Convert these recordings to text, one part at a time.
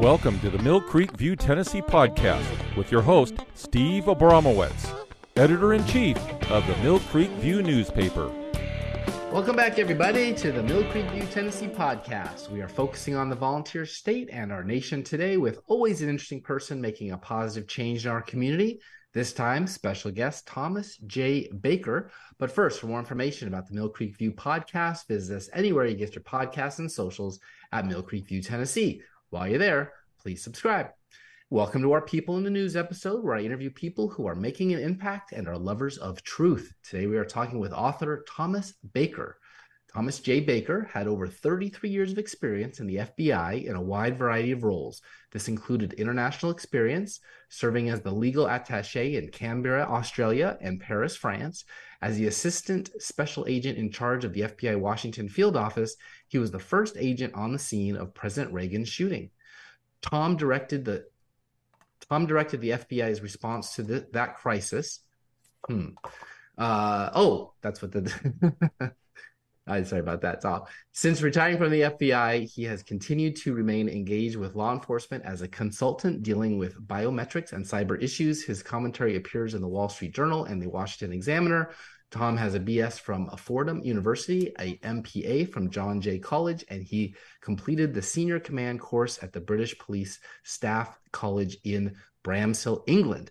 Welcome to the Mill Creek View, Tennessee podcast with your host, Steve Abramowitz, editor-in-chief of the Mill Creek View newspaper. Welcome back, everybody, to the Mill Creek View, Tennessee podcast. We are focusing on the volunteer state and our nation today with always an interesting person making a positive change in our community. This time, special guest Thomas J. Baker. But first, for more information about the Mill Creek View podcast, visit us anywhere you get your podcasts and socials at Mill Creek View, Tennessee. While you're there, please subscribe. Welcome to our People in the News episode, where I interview people who are making an impact and are lovers of truth. Today, we are talking with author Thomas Baker. Thomas J. Baker had over 33 years of experience in the FBI in a wide variety of roles. This included international experience, serving as the legal attaché in Canberra, Australia, and Paris, France. As the assistant special agent in charge of the FBI Washington field office, he was the first agent on the scene of President Reagan's shooting. Tom directed the FBI's response to that crisis. Sorry about that, Tom. Since retiring from the FBI, he has continued to remain engaged with law enforcement as a consultant dealing with biometrics and cyber issues. His commentary appears in the Wall Street Journal and the Washington Examiner. Tom has a BS from Fordham University, a MPA from John Jay College, and he completed the senior command course at the British Police Staff College in Bramshill, England.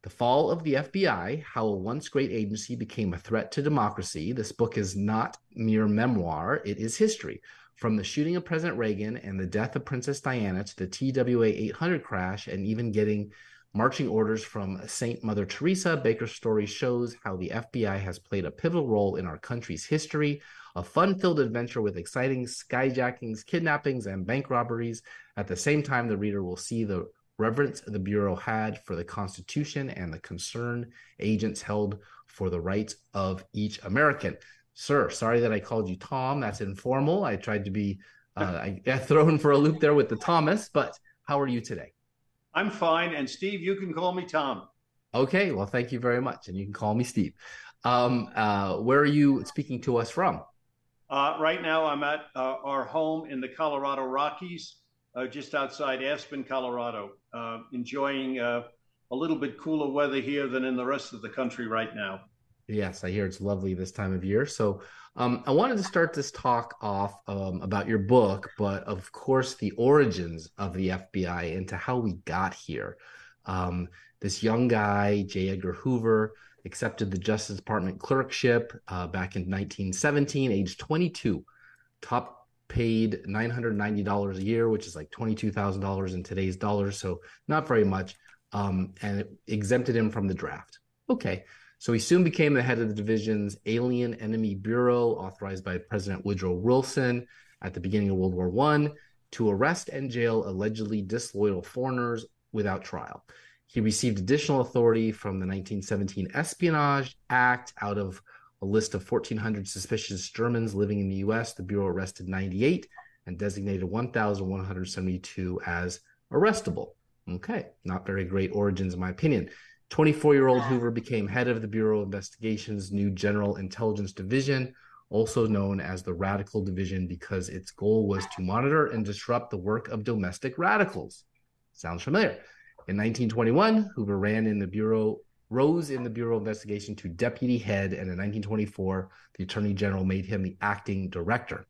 The Fall of the FBI, How a Once Great Agency Became a Threat to Democracy. This book is not mere memoir, it is history. From the shooting of President Reagan and the death of Princess Diana to the TWA 800 crash and even getting marching orders from Saint Mother Teresa, Baker's story shows how the FBI has played a pivotal role in our country's history, a fun-filled adventure with exciting skyjackings, kidnappings, and bank robberies. At the same time, the reader will see the reverence the Bureau had for the Constitution and the concern agents held for the rights of each American. Sir, sorry that I called you Tom. That's informal. I tried to be, I got thrown for a loop there with the Thomas, but how are you today? I'm fine, and Steve, you can call me Tom. Okay, well, thank you very much, and you can call me Steve. Where are you speaking to us from? Right now, I'm at our home in the Colorado Rockies, just outside Aspen, Colorado, enjoying a little bit cooler weather here than in the rest of the country right now. Yes, I hear it's lovely this time of year. So I wanted to start this talk off about your book, but of course the origins of the FBI into how we got here. This young guy, J. Edgar Hoover, accepted the Justice Department clerkship back in 1917, age 22, top paid $990 a year, which is like $22,000 in today's dollars, so not very much, and it exempted him from the draft. Okay. So he soon became the head of the division's Alien Enemy Bureau, authorized by President Woodrow Wilson at the beginning of World War I to arrest and jail allegedly disloyal foreigners without trial. He received additional authority from the 1917 Espionage Act. Out of a list of 1,400 suspicious Germans living in the U.S., the Bureau arrested 98 and designated 1,172 as arrestable. Okay, not very great origins in my opinion. 24-year-old Hoover became head of the Bureau of Investigation's new General Intelligence Division, also known as the Radical Division, because its goal was to monitor and disrupt the work of domestic radicals. Sounds familiar. In 1921, Hoover rose in the Bureau of Investigation to deputy head, and in 1924, the Attorney General made him the acting director.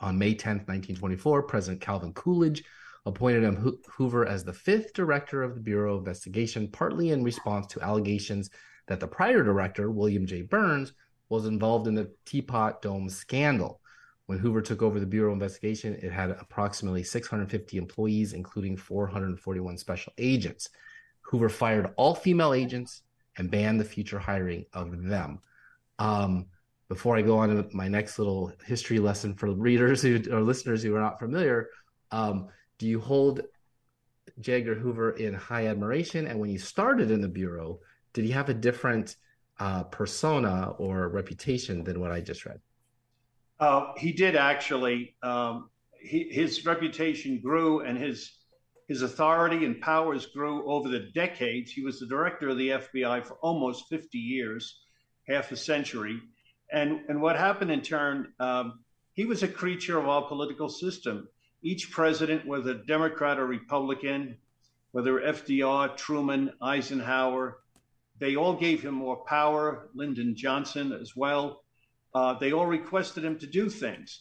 On May 10, 1924, President Calvin Coolidge appointed him Hoover as the fifth director of the Bureau of Investigation, partly in response to allegations that the prior director, William J. Burns, was involved in the Teapot Dome scandal. When Hoover took over the Bureau of Investigation, it had approximately 650 employees, including 441 special agents. Hoover fired all female agents and banned the future hiring of them. Before I go on to my next little history lesson for readers who or listeners who are not familiar, do you hold J. Edgar Hoover in high admiration? And when you started in the Bureau, did he have a different persona or reputation than what I just read? He did, actually. His reputation grew, and his authority and powers grew over the decades. He was the director of the FBI for almost 50 years, half a century. And what happened in turn, he was a creature of our political system. Each president, whether Democrat or Republican, whether FDR, Truman, Eisenhower, they all gave him more power, Lyndon Johnson as well. They all requested him to do things.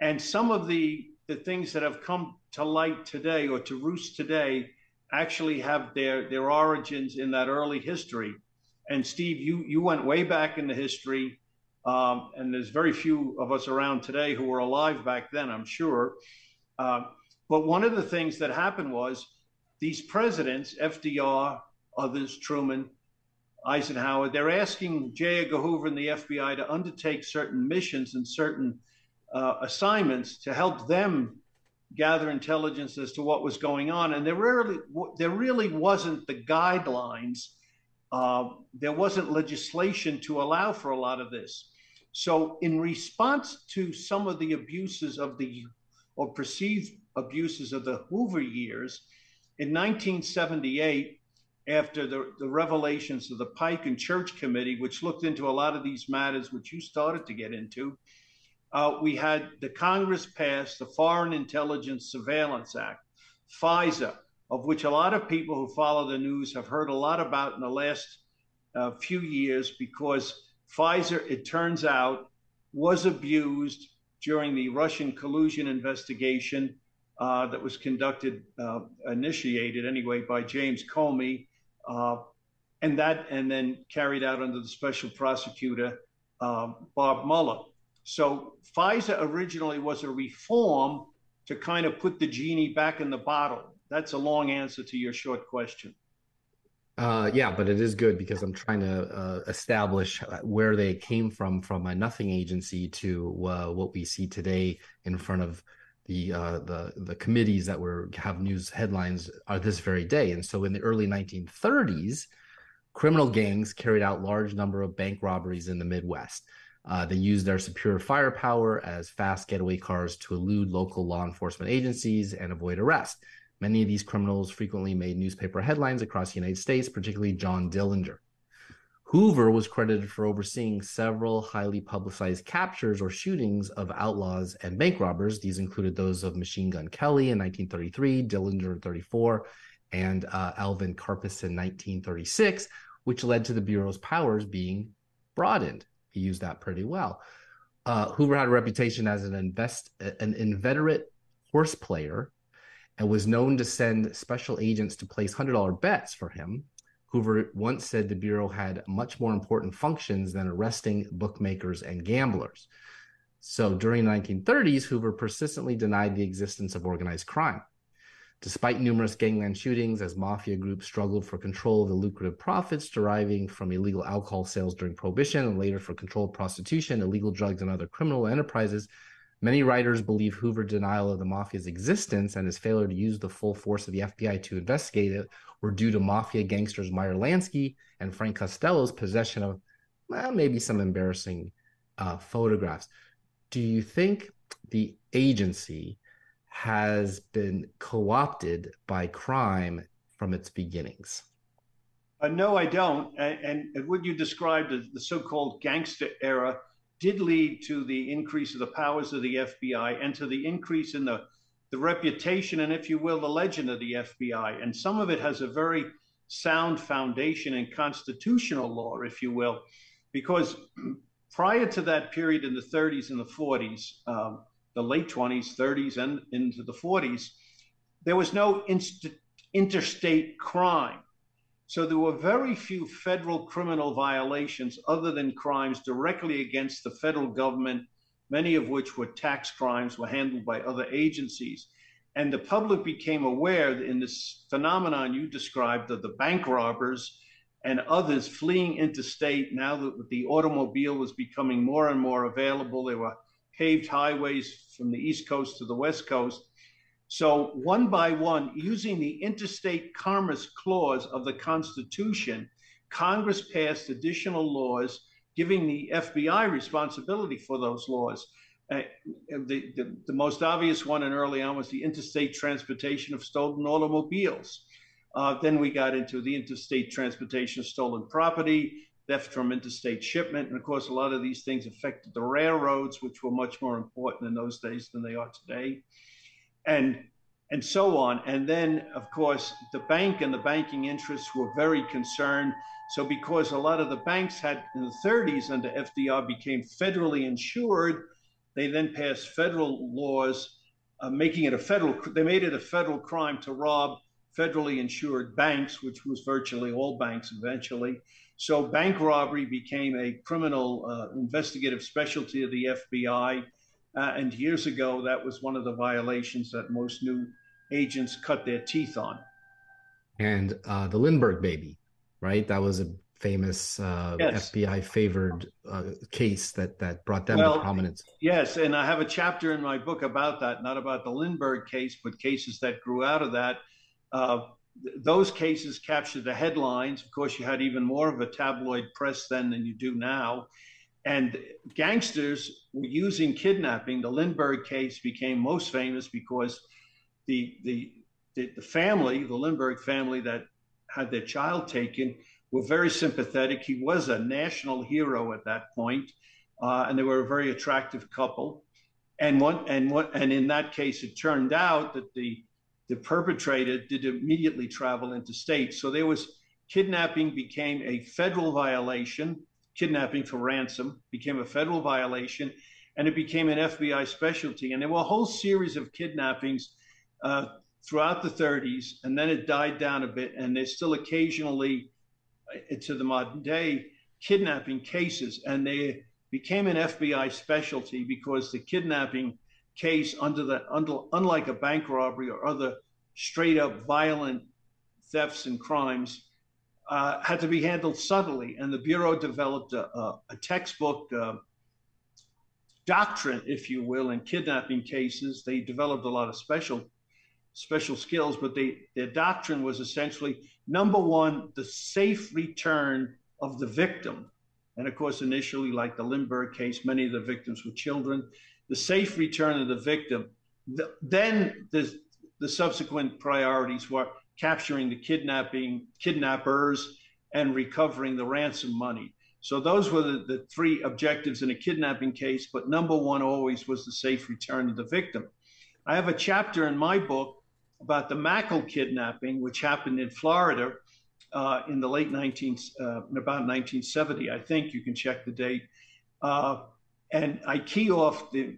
And some of the things that have come to light today or to roost today actually have their origins in that early history. And Steve, you went way back in the history, and there's very few of us around today who were alive back then, I'm sure. But one of the things that happened was these presidents, FDR, others, Truman, Eisenhower, they're asking J. Edgar Hoover and the FBI to undertake certain missions and certain assignments to help them gather intelligence as to what was going on. And there really wasn't the guidelines. There wasn't legislation to allow for a lot of this. So in response to some of the abuses of the, or perceived abuses of the Hoover years, in 1978, after the revelations of the Pike and Church Committee, which looked into a lot of these matters, which you started to get into, we had the Congress pass the Foreign Intelligence Surveillance Act, FISA, of which a lot of people who follow the news have heard a lot about in the last few years, because FISA, it turns out, was abused during the Russian collusion investigation that was conducted, initiated anyway, by James Comey. And then carried out under the special prosecutor, Bob Mueller. So FISA originally was a reform to kind of put the genie back in the bottle. That's a long answer to your short question. Yeah, but it is good, because I'm trying to establish where they came from a nothing agency to what we see today in front of the committees that have news headlines are this very day. And so in the early 1930s, criminal gangs carried out large number of bank robberies in the Midwest. They used their superior firepower as fast getaway cars to elude local law enforcement agencies and avoid arrest. Many of these criminals frequently made newspaper headlines across the United States, particularly John Dillinger. Hoover was credited for overseeing several highly publicized captures or shootings of outlaws and bank robbers. These included those of Machine Gun Kelly in 1933, Dillinger in 1934, and Alvin Karpis in 1936, which led to the Bureau's powers being broadened. He used that pretty well. Hoover had a reputation as an inveterate horse player, and was known to send special agents to place $100 bets for him. Hoover once said the Bureau had much more important functions than arresting bookmakers and gamblers. So during the 1930s, Hoover persistently denied the existence of organized crime. Despite numerous gangland shootings, as mafia groups struggled for control of the lucrative profits deriving from illegal alcohol sales during Prohibition and later for control of prostitution, illegal drugs, and other criminal enterprises, many writers believe Hoover's denial of the mafia's existence and his failure to use the full force of the FBI to investigate it were due to mafia gangsters Meyer Lansky and Frank Costello's possession of maybe some embarrassing photographs. Do you think the agency has been co-opted by crime from its beginnings? No, I don't. And what you described as the so-called gangster era did lead to the increase of the powers of the FBI and to the increase in the reputation and, if you will, the legend of the FBI. And some of it has a very sound foundation in constitutional law, if you will, because prior to that period in the 30s and the 40s, the late 20s, 30s, and into the 40s, there was no interstate crime. So there were very few federal criminal violations other than crimes directly against the federal government, many of which were tax crimes, were handled by other agencies. And the public became aware in this phenomenon you described of the bank robbers and others fleeing interstate. Now that the automobile was becoming more and more available, there were paved highways from the East Coast to the West Coast. So one by one, using the Interstate Commerce Clause of the Constitution, Congress passed additional laws giving the FBI responsibility for those laws. The most obvious one and early on was the interstate transportation of stolen automobiles. Then we got into the interstate transportation of stolen property, theft from interstate shipment. And of course, a lot of these things affected the railroads, which were much more important in those days than they are today. and so on. And then, of course, the bank and the banking interests were very concerned. So because a lot of the banks had in the 30s under FDR became federally insured, they then passed federal laws making it a federal, they made it a federal crime to rob federally insured banks, which was virtually all banks eventually. So bank robbery became a criminal investigative specialty of the FBI. And years ago, that was one of the violations that most new agents cut their teeth on. And the Lindbergh baby, right? That was a famous yes. FBI-favored case that brought them to prominence. Yes, and I have a chapter in my book about that, not about the Lindbergh case, but cases that grew out of that. Those cases captured the headlines. Of course, you had even more of a tabloid press then than you do now. And gangsters were using kidnapping. The Lindbergh case became most famous because the family, the Lindbergh family that had their child taken, were very sympathetic. He was a national hero at that point, and they were a very attractive couple. And in that case, it turned out that the perpetrator did immediately travel interstate. So there was kidnapping became a federal violation. Kidnapping for ransom became a federal violation, and it became an FBI specialty. And there were a whole series of kidnappings throughout the 30s, and then it died down a bit. And there's still occasionally, to the modern day, kidnapping cases. And they became an FBI specialty because the kidnapping case, unlike a bank robbery or other straight-up violent thefts and crimes, had to be handled subtly, and the Bureau developed a textbook doctrine, if you will, in kidnapping cases. They developed a lot of special skills, but their doctrine was essentially, number one, the safe return of the victim. And of course, initially, like the Lindbergh case, many of the victims were children. The safe return of the victim. Then the subsequent priorities were capturing the kidnappers, and recovering the ransom money. So those were the three objectives in a kidnapping case, but number one always was the safe return of the victim. I have a chapter in my book about the Mackel kidnapping, which happened in Florida in the late 19th, about 1970, I think. You can check the date. And I key off the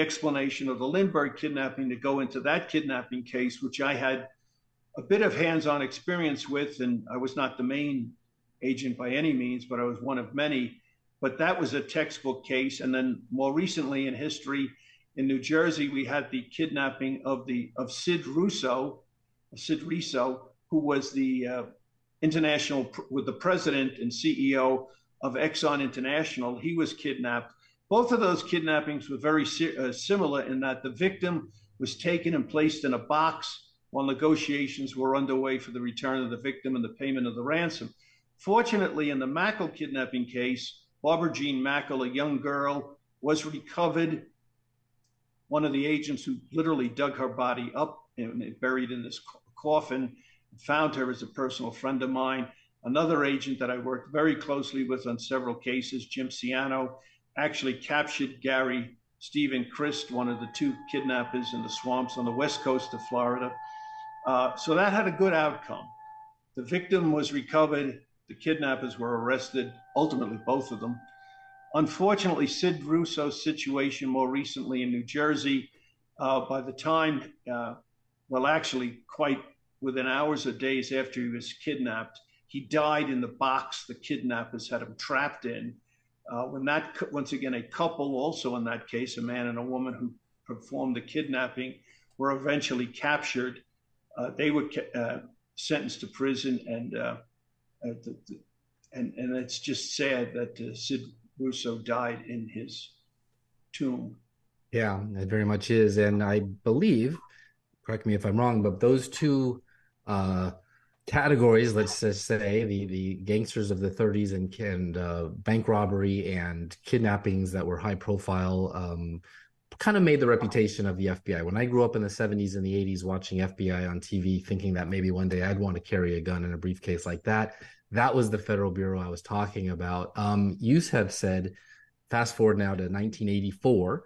explanation of the Lindbergh kidnapping to go into that kidnapping case, which I had a bit of hands-on experience with, and I was not the main agent by any means, but I was one of many. But that was a textbook case. And then more recently in history, in New Jersey, we had the kidnapping of Sid Reso, who was the president and CEO of Exxon International. He was kidnapped. Both of those kidnappings were very similar in that the victim was taken and placed in a box while negotiations were underway for the return of the victim and the payment of the ransom. Fortunately, in the Mackel kidnapping case, Barbara Jean Mackel, a young girl, was recovered. One of the agents who literally dug her body up and buried in this coffin found her as a personal friend of mine. Another agent that I worked very closely with on several cases, Jim Ciano, actually captured Gary Stephen Christ, one of the two kidnappers in the swamps on the west coast of Florida. So that had a good outcome. The victim was recovered. The kidnappers were arrested, ultimately both of them. Unfortunately, Sid Russo's situation more recently in New Jersey, by the time, actually quite within hours or days after he was kidnapped, he died in the box the kidnappers had him trapped in. Once again, a couple also in that case, a man and a woman who performed the kidnapping, were eventually captured. They were sentenced to prison, and it's just sad that Sid Reso died in his tomb. Yeah, it very much is, and I believe, correct me if I'm wrong, but those two categories, let's just say, the gangsters of the 30s and bank robbery and kidnappings that were high profile, kind of made the reputation of the FBI. When I grew up in the 70s and the 80s watching FBI on TV, thinking that maybe one day I'd want to carry a gun in a briefcase like that, that was the Federal Bureau I was talking about. You have said, fast forward now to 1984,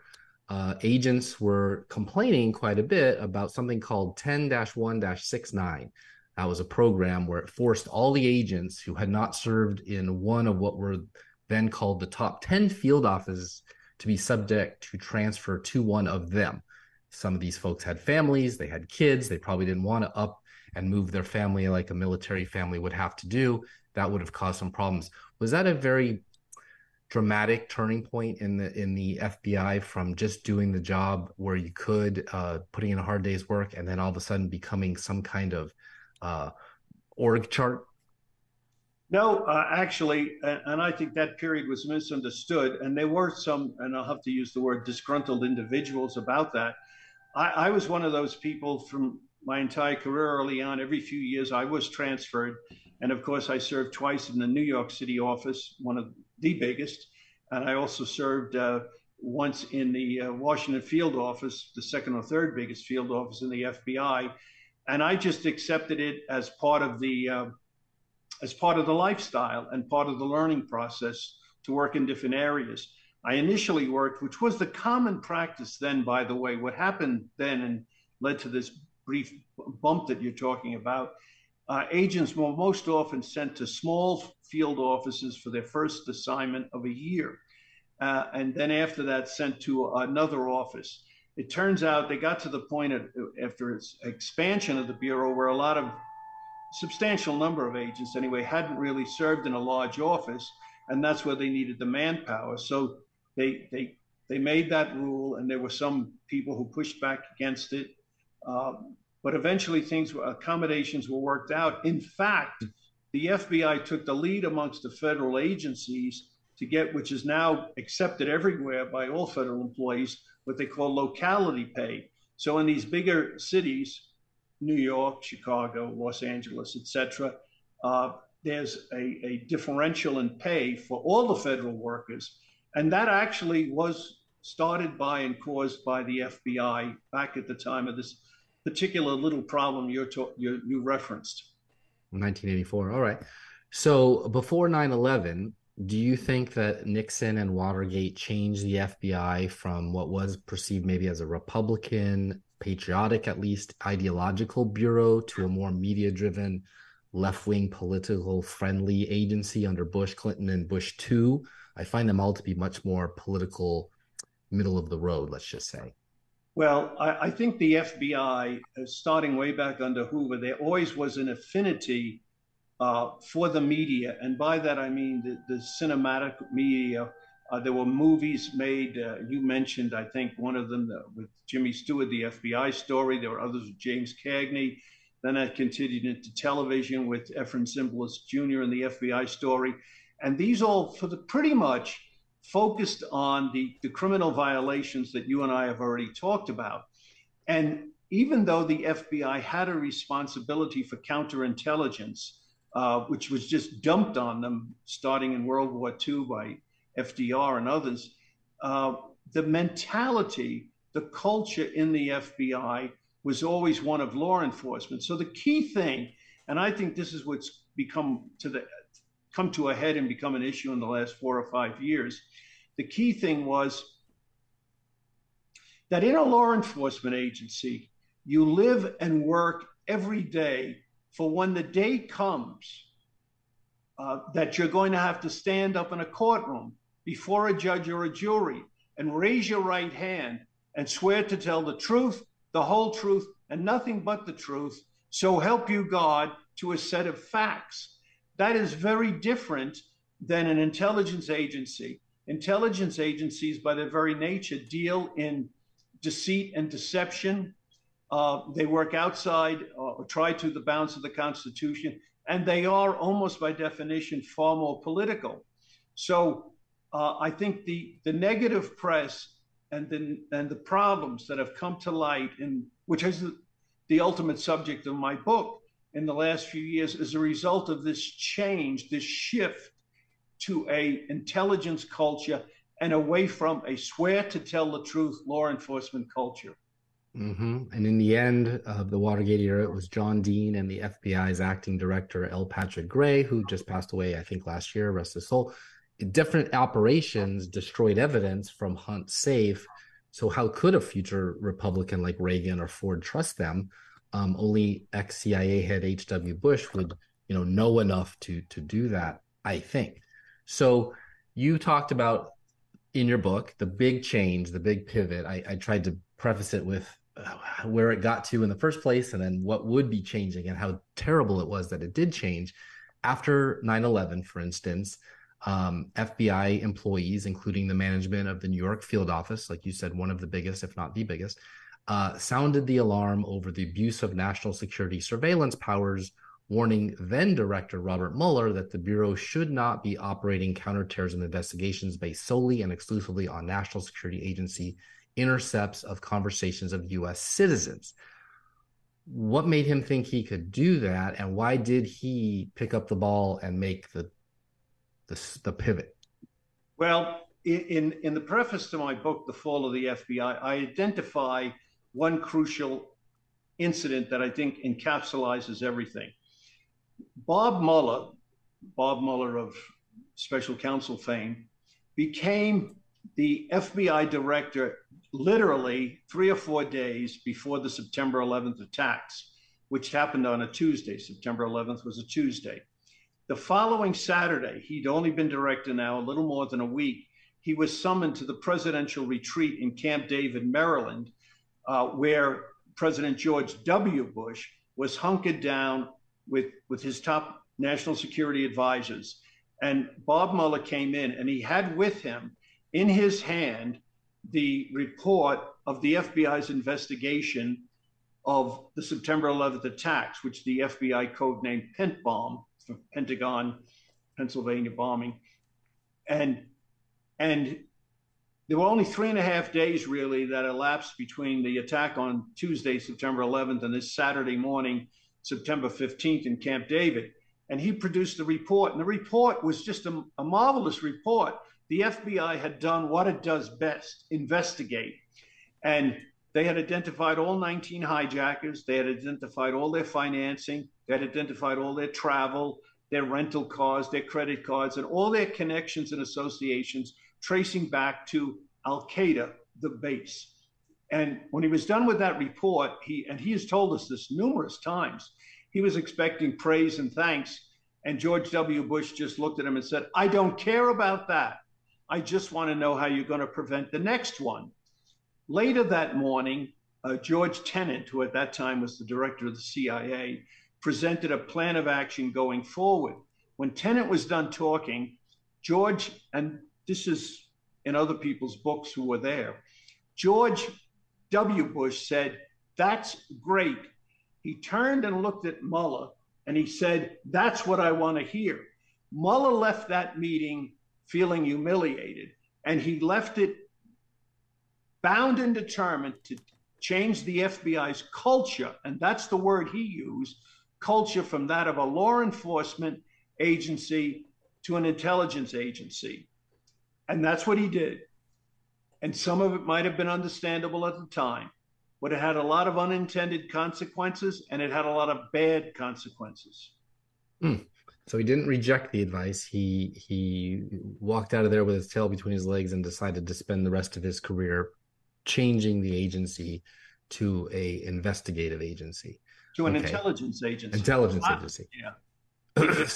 agents were complaining quite a bit about something called 10-1-69. That was a program where it forced all the agents who had not served in one of what were then called the top 10 field offices to be subject to transfer to one of them. Some of these folks had families, they had kids, they probably didn't want to up and move their family like a military family would have to do. That would have caused some problems. Was that a very dramatic turning point in the FBI from just doing the job where you could, putting in a hard day's work, and then all of a sudden becoming some kind of org chart? No, actually, and I think that period was misunderstood. And there were some, and I'll have to use the word disgruntled individuals about that. I was one of those people from my entire career early on. Every few years I was transferred. And of course, I served twice in the New York City office, one of the biggest. And I also served once in the Washington field office, the second or third biggest field office in the FBI. And I just accepted it as part of the lifestyle and part of the learning process to work in different areas. I initially worked, which was the common practice then, by the way. What happened then and led to this brief bump that you're talking about, agents were most often sent to small field offices for their first assignment of a year. And then after that, sent to another office. It turns out they got to the point after its expansion of the Bureau where a lot of substantial number of agents anyway hadn't really served in a large office, and that's where they needed the manpower. So they made that rule, and there were some people who pushed back against it, but eventually accommodations were worked out. In fact, the FBI took the lead amongst the federal agencies to get, which is now accepted everywhere by all federal employees, what they call locality pay. So in these bigger cities, New York, Chicago, Los Angeles, et cetera, there's a differential in pay for all the federal workers. And that actually was started by and caused by the FBI back at the time of this particular little problem you referenced. 1984, all right. So before 9/11, do you think that Nixon and Watergate changed the FBI from what was perceived maybe as a Republican, patriotic, at least ideological bureau to a more media-driven, left-wing, political-friendly agency under Bush, Clinton, and Bush II? I find them all to be much more political, middle of the road, let's just say. Well, I think the FBI, starting way back under Hoover, there always was an affinity for the media. And by that, I mean the cinematic media. There were movies made. You mentioned, I think, one of them with Jimmy Stewart, the FBI story. There were others with James Cagney. Then that continued into television with Efren Zimbalist Jr. and the FBI story. And these all pretty much focused on the criminal violations that you and I have already talked about. And even though the FBI had a responsibility for counterintelligence, which was just dumped on them starting in World War II by FDR and others, the mentality, the culture in the FBI was always one of law enforcement. So the key thing, and I think this is what's come to a head and become an issue in the last 4 or 5 years, the key thing was that in a law enforcement agency, you live and work every day for when the day comes that you're going to have to stand up in a courtroom before a judge or a jury and raise your right hand and swear to tell the truth, the whole truth, and nothing but the truth, so help you God, to a set of facts. That is very different than an intelligence agency. Intelligence agencies, by their very nature, deal in deceit and deception. They work outside or try to the bounds of the Constitution, and they are almost by definition far more political. So I think the negative press and the problems that have come to light, and which is the ultimate subject of my book, in the last few years as a result of this change, this shift to a intelligence culture and away from a swear to tell the truth law enforcement culture. Mm-hmm. And in the end of the Watergate era, it was John Dean and the FBI's acting director, L. Patrick Gray, who just passed away, I think, last year, rest his soul. Different operations destroyed evidence from hunt safe So how could a future Republican like Reagan or Ford trust them? Only ex-CIA head H.W. Bush would, know enough to do that, I think. So you talked about in your book, the big change, the big pivot. I tried to preface it with where it got to in the first place and then what would be changing and how terrible it was that it did change. After 9/11, for instance, FBI employees, including the management of the New York field office, like you said, one of the biggest, if not the biggest, sounded the alarm over the abuse of national security surveillance powers, warning then Director Robert Mueller that the Bureau should not be operating counterterrorism investigations based solely and exclusively on National Security Agency intercepts of conversations of U.S. citizens. What made him think he could do that, and why did he pick up the ball and make the pivot? Well, in the preface to my book, The Fall of the FBI, I identify one crucial incident that I think encapsulates everything. Bob Mueller of special counsel fame, became the FBI director literally 3 or 4 days before the September 11th attacks, which happened on a Tuesday. September 11th was a Tuesday. The following Saturday, he'd only been director now a little more than a week. He was summoned to the presidential retreat in Camp David, Maryland, where President George W. Bush was hunkered down with his top national security advisors. And Bob Mueller came in, and he had with him in his hand the report of the FBI's investigation of the September 11th attacks, which the FBI codenamed Pent Bomb, for Pentagon, Pennsylvania bombing. And there were only 3.5 days really that elapsed between the attack on Tuesday, September 11th, and this Saturday morning, September 15th in Camp David. And he produced the report, and the report was just a marvelous report. The FBI had done what it does best, investigate. And they had identified all 19 hijackers. They had identified all their financing. They had identified all their travel, their rental cars, their credit cards, and all their connections and associations tracing back to Al-Qaeda, the base. And when he was done with that report, he has told us this numerous times, he was expecting praise and thanks. And George W. Bush just looked at him and said, "I don't care about that. I just want to know how you're going to prevent the next one." Later that morning, George Tenet, who at that time was the director of the CIA, presented a plan of action going forward. When Tenet was done talking, George, and this is in other people's books who were there, George W. Bush said, "That's great." He turned and looked at Mueller and he said, "That's what I want to hear." Mueller left that meeting feeling humiliated, and he left it bound and determined to change the FBI's culture, and that's the word he used, culture, from that of a law enforcement agency to an intelligence agency. And that's what he did. And some of it might have been understandable at the time, but it had a lot of unintended consequences, and it had a lot of bad consequences. Mm. So he didn't reject the advice. He walked out of there with his tail between his legs and decided to spend the rest of his career changing the agency to a investigative agency. To an intelligence agency. Intelligence agency. Yeah.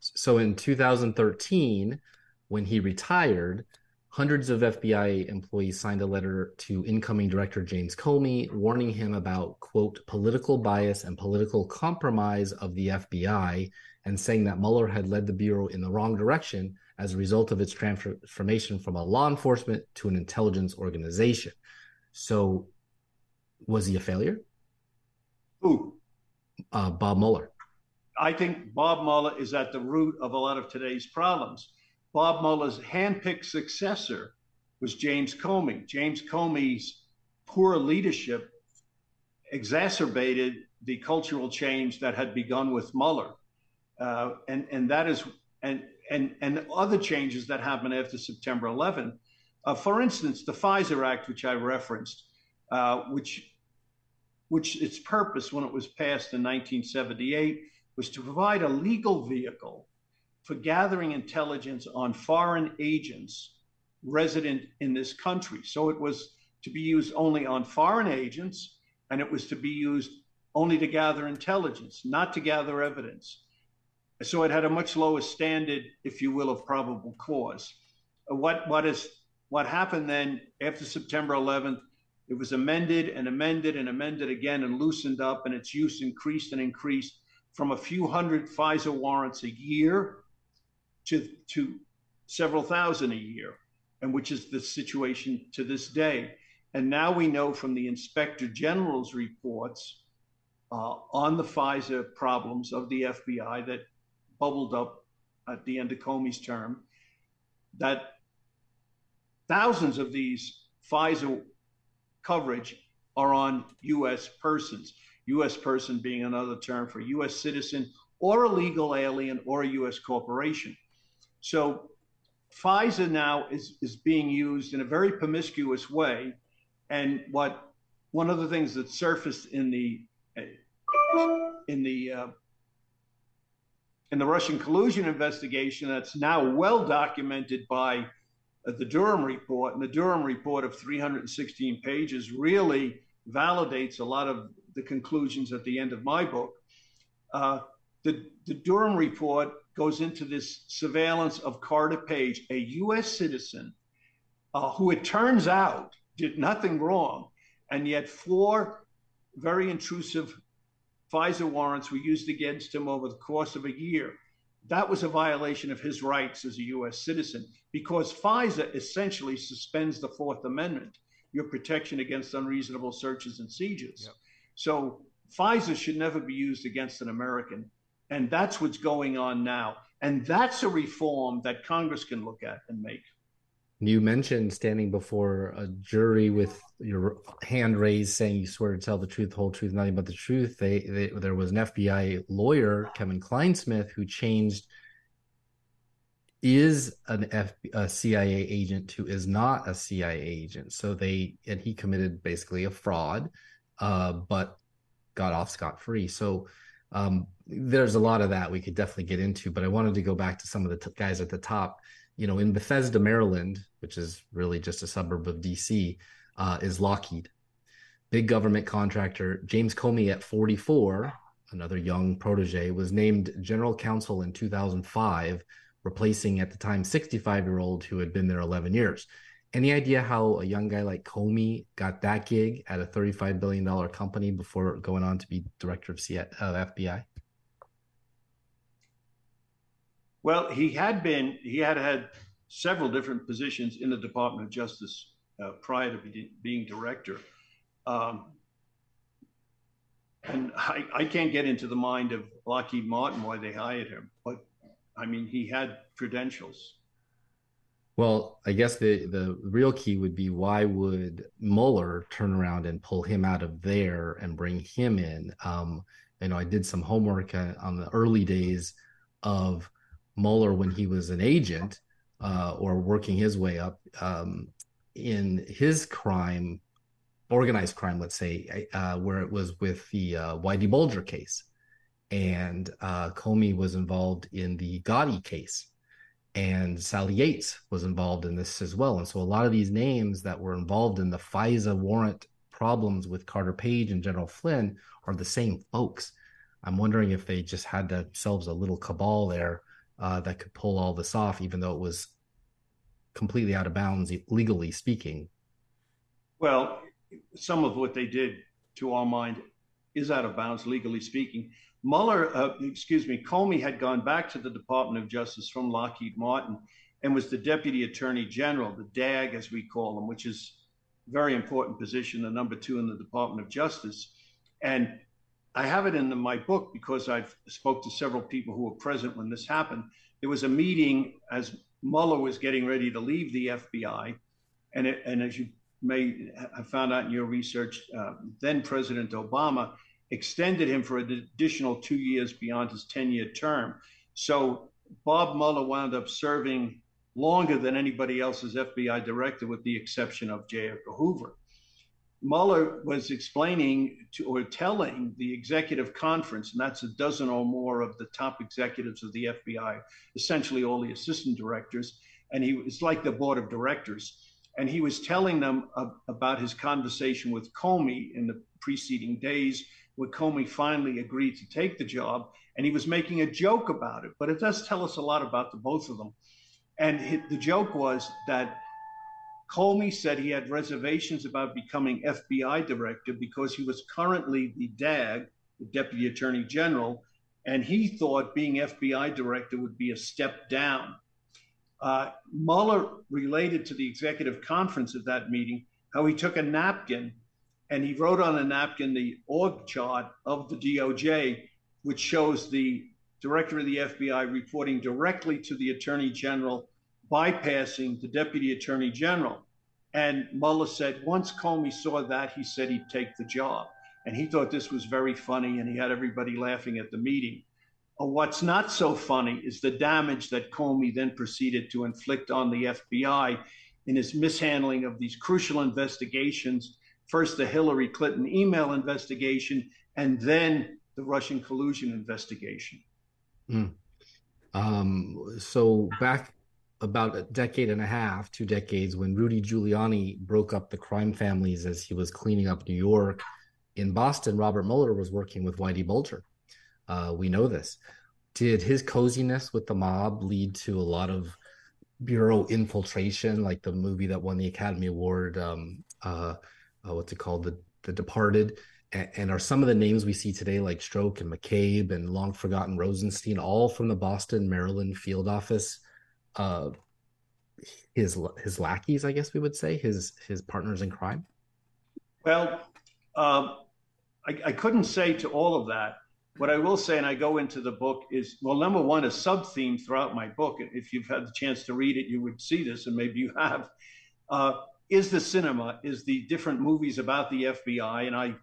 So in 2013, when he retired, hundreds of FBI employees signed a letter to incoming Director James Comey warning him about, quote, political bias and political compromise of the FBI, and saying that Mueller had led the Bureau in the wrong direction as a result of its transformation from a law enforcement to an intelligence organization. So was he a failure? Who? Bob Mueller. I think Bob Mueller is at the root of a lot of today's problems. Bob Mueller's handpicked successor was James Comey. James Comey's poor leadership exacerbated the cultural change that had begun with Mueller. And other changes that happened after September 11th. For instance, the FISA Act, which I referenced, which its purpose when it was passed in 1978 was to provide a legal vehicle for gathering intelligence on foreign agents resident in this country. So it was to be used only on foreign agents, and it was to be used only to gather intelligence, not to gather evidence. So it had a much lower standard, if you will, of probable cause. What happened then after September 11th, it was amended and amended and amended again and loosened up, and its use increased and increased from a few hundred FISA warrants a year to several thousand a year, and which is the situation to this day. And now we know from the Inspector General's reports on the FISA problems of the FBI that bubbled up at the end of Comey's term, that thousands of these FISA coverage are on U.S. persons, U.S. person being another term for U.S. citizen or a legal alien or a U.S. corporation. So FISA now is being used in a very promiscuous way. And what one of the things that surfaced in the Russian collusion investigation that's now well documented by the Durham report, and the Durham report of 316 pages really validates a lot of the conclusions at the end of my book. The Durham report goes into this surveillance of Carter Page, a U.S. citizen who it turns out did nothing wrong, and yet 4 very intrusive FISA warrants were used against him over the course of a year. That was a violation of his rights as a U.S. citizen, because FISA essentially suspends the Fourth Amendment, your protection against unreasonable searches and seizures. Yep. So FISA should never be used against an American. And that's what's going on now. And that's a reform that Congress can look at and make. You mentioned standing before a jury with your hand raised saying you swear to tell the truth, whole truth, nothing but the truth. There was an FBI lawyer, Kevin Kleinsmith, who is a CIA agent to is not a CIA agent. So he committed basically a fraud, but got off scot-free. So there's a lot of that we could definitely get into, but I wanted to go back to some of the guys at the top. You know, in Bethesda, Maryland, which is really just a suburb of D.C., is Lockheed. Big government contractor. James Comey at 44, another young protege, was named general counsel in 2005, replacing at the time 65-year-old who had been there 11 years. Any idea how a young guy like Comey got that gig at a $35 billion company before going on to be director of FBI? Well, he had several different positions in the Department of Justice prior to being director. And I can't get into the mind of Lockheed Martin why they hired him, but I mean, he had credentials. Well, I guess the real key would be, why would Mueller turn around and pull him out of there and bring him in? You know, I did some homework on the early days of Mueller when he was an agent or working his way up in his crime, organized crime, let's say, where it was with the Whitey Bulger case. And Comey was involved in the Gotti case. And Sally Yates was involved in this as well. And so a lot of these names that were involved in the FISA warrant problems with Carter Page and General Flynn are the same folks. I'm wondering if they just had themselves a little cabal there that could pull all this off, even though it was completely out of bounds, legally speaking. Well, some of what they did, to our mind, is out of bounds, legally speaking. Comey had gone back to the Department of Justice from Lockheed Martin and was the Deputy Attorney General, the DAG, as we call him, which is a very important position, the number 2 in the Department of Justice. And I have it in my book because I've spoke to several people who were present when this happened. There was a meeting as Mueller was getting ready to leave the FBI. And as you may have found out in your research, then President Obama extended him for an additional 2 years beyond his 10-year term. So Bob Mueller wound up serving longer than anybody else as FBI director, with the exception of J. Edgar Hoover. Mueller was explaining telling the executive conference, and that's a dozen or more of the top executives of the FBI, essentially all the assistant directors, and he was like the board of directors. And he was telling them about his conversation with Comey in the preceding days, where Comey finally agreed to take the job. And he was making a joke about it, but it does tell us a lot about the both of them. And the joke was that Comey said he had reservations about becoming FBI director because he was currently the DAG, the Deputy Attorney General, and he thought being FBI director would be a step down. Mueller related to the executive conference of that meeting how he took a napkin and he wrote on a napkin the org chart of the DOJ, which shows the director of the FBI reporting directly to the Attorney General, bypassing the Deputy Attorney General. And Mueller said once Comey saw that, he said he'd take the job. And he thought this was very funny, and he had everybody laughing at the meeting. What's not so funny is the damage that Comey then proceeded to inflict on the FBI in his mishandling of these crucial investigations, first the Hillary Clinton email investigation, and then the Russian collusion investigation. Mm. So back about a decade and a half, 2 decades, when Rudy Giuliani broke up the crime families as he was cleaning up New York, in Boston, Robert Mueller was working with Whitey Bulger. We know this. Did his coziness with the mob lead to a lot of bureau infiltration, like the movie that won the Academy Award, what's it called, The Departed? And are some of the names we see today, like Stroke and McCabe and long-forgotten Rosenstein, all from the Boston, Maryland field office, his lackeys, I guess we would say, his partners in crime? Well, I couldn't say to all of that. What I will say, and I go into the book, is, well, number one, a sub-theme throughout my book, if you've had the chance to read it, you would see this, and maybe you have, is the cinema, is the different movies about the FBI, and I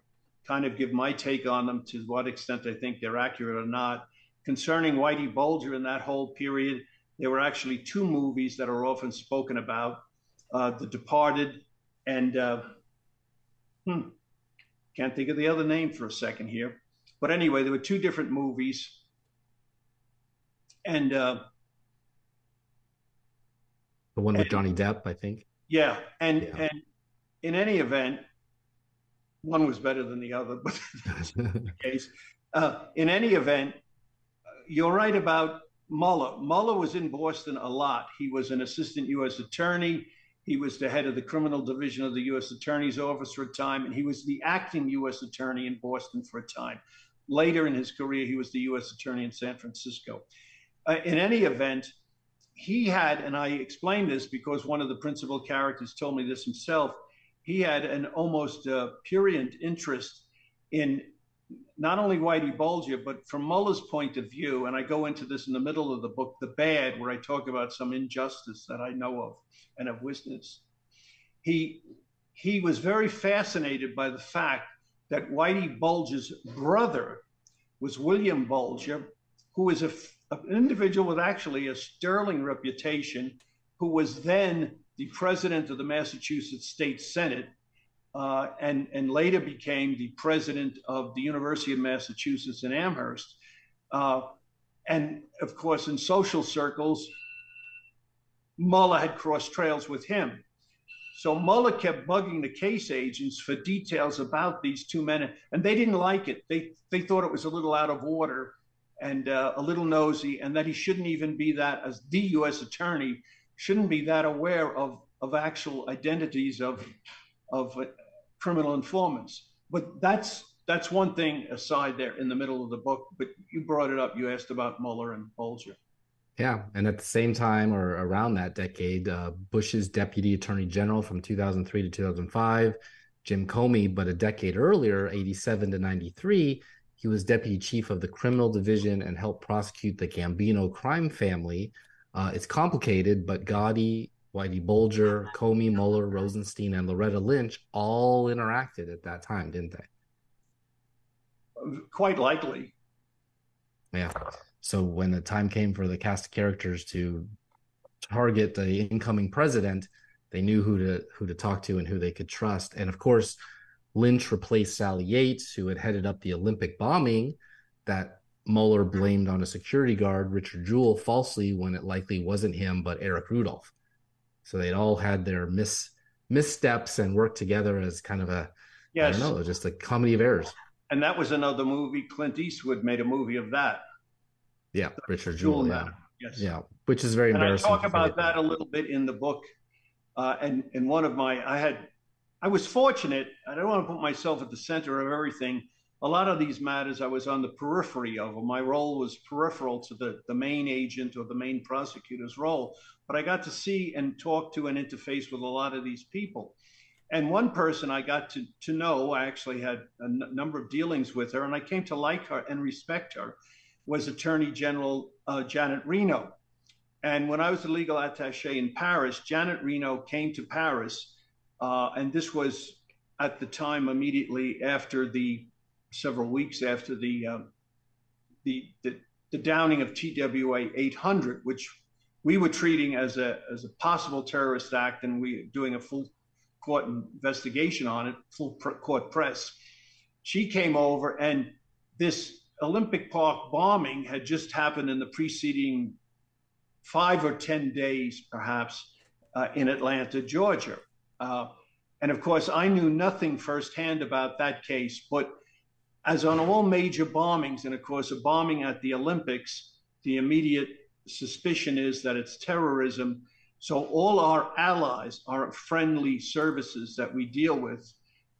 kind of give my take on them to what extent I think they're accurate or not. Concerning Whitey Bulger in that whole period, there were actually 2 movies that are often spoken about, The Departed and, can't think of the other name for a second here. But anyway, there were 2 different movies. And the one with Johnny Depp, I think. Yeah. And in any event, one was better than the other, but that's the case. In any event, you're right about Mueller. Mueller was in Boston a lot. He was an assistant U.S. attorney. He was the head of the criminal division of the U.S. Attorney's Office for a time, and he was the acting U.S. attorney in Boston for a time. Later in his career, he was the U.S. attorney in San Francisco. In any event, he had, and I explained this because one of the principal characters told me this himself, he had an almost prurient interest in not only Whitey Bulger, but from Mueller's point of view, and I go into this in the middle of the book, The Bad, where I talk about some injustice that I know of and have witnessed. He was very fascinated by the fact that Whitey Bulger's brother was William Bulger, who is an individual with actually a sterling reputation, who was then the president of the Massachusetts State Senate, and later became the president of the University of Massachusetts in Amherst. And of course, in social circles, Mueller had crossed trails with him. So Mueller kept bugging the case agents for details about these 2 men, and they didn't like it. They thought it was a little out of order and a little nosy, and that he shouldn't even be that, as the U.S. attorney, shouldn't be that aware of actual identities of criminal informants. But that's one thing aside there in the middle of the book, but you brought it up. You asked about Mueller and Bulger. Yeah, and at the same time or around that decade, Bush's deputy attorney general from 2003 to 2005, Jim Comey, but a decade earlier, 87 to 93, he was deputy chief of the criminal division and helped prosecute the Gambino crime family. It's complicated, but Gotti, Whitey Bulger, Comey, Mueller, Rosenstein, and Loretta Lynch all interacted at that time, didn't they? Quite likely. Yeah. So when the time came for the cast of characters to target the incoming president, they knew who to talk to and who they could trust. And of course, Lynch replaced Sally Yates, who had headed up the Olympic bombing that Mueller blamed on a security guard, Richard Jewell, falsely, when it likely wasn't him, but Eric Rudolph. So they'd all had their missteps and work together as kind of a, yes, I don't know, just a comedy of errors. And that was another movie. Clint Eastwood made a movie of that. Yeah, the Richard Jewell. Yeah. Yes. Yeah, which is very embarrassing. And I talk about that a little bit in the book. And one of my, I was fortunate. I don't want to put myself at the center of everything. A lot of these matters I was on the periphery of. My role was peripheral to the main agent or the main prosecutor's role. But I got to see and talk to and interface with a lot of these people. And one person I got to know, I actually had a number of dealings with her, and I came to like her and respect her, was Attorney General Janet Reno. And when I was the legal attaché in Paris, Janet Reno came to Paris, and this was at the time immediately after the, several weeks after the downing of TWA 800, which we were treating as a possible terrorist act, and we doing a full court investigation on it, full court press. She came over, and this Olympic Park bombing had just happened in the preceding 5 or 10 days, perhaps, in Atlanta, Georgia. And of course, I knew nothing firsthand about that case, but as on all major bombings, and of course, a bombing at the Olympics, the immediate suspicion is that it's terrorism. So all our allies, our friendly services that we deal with,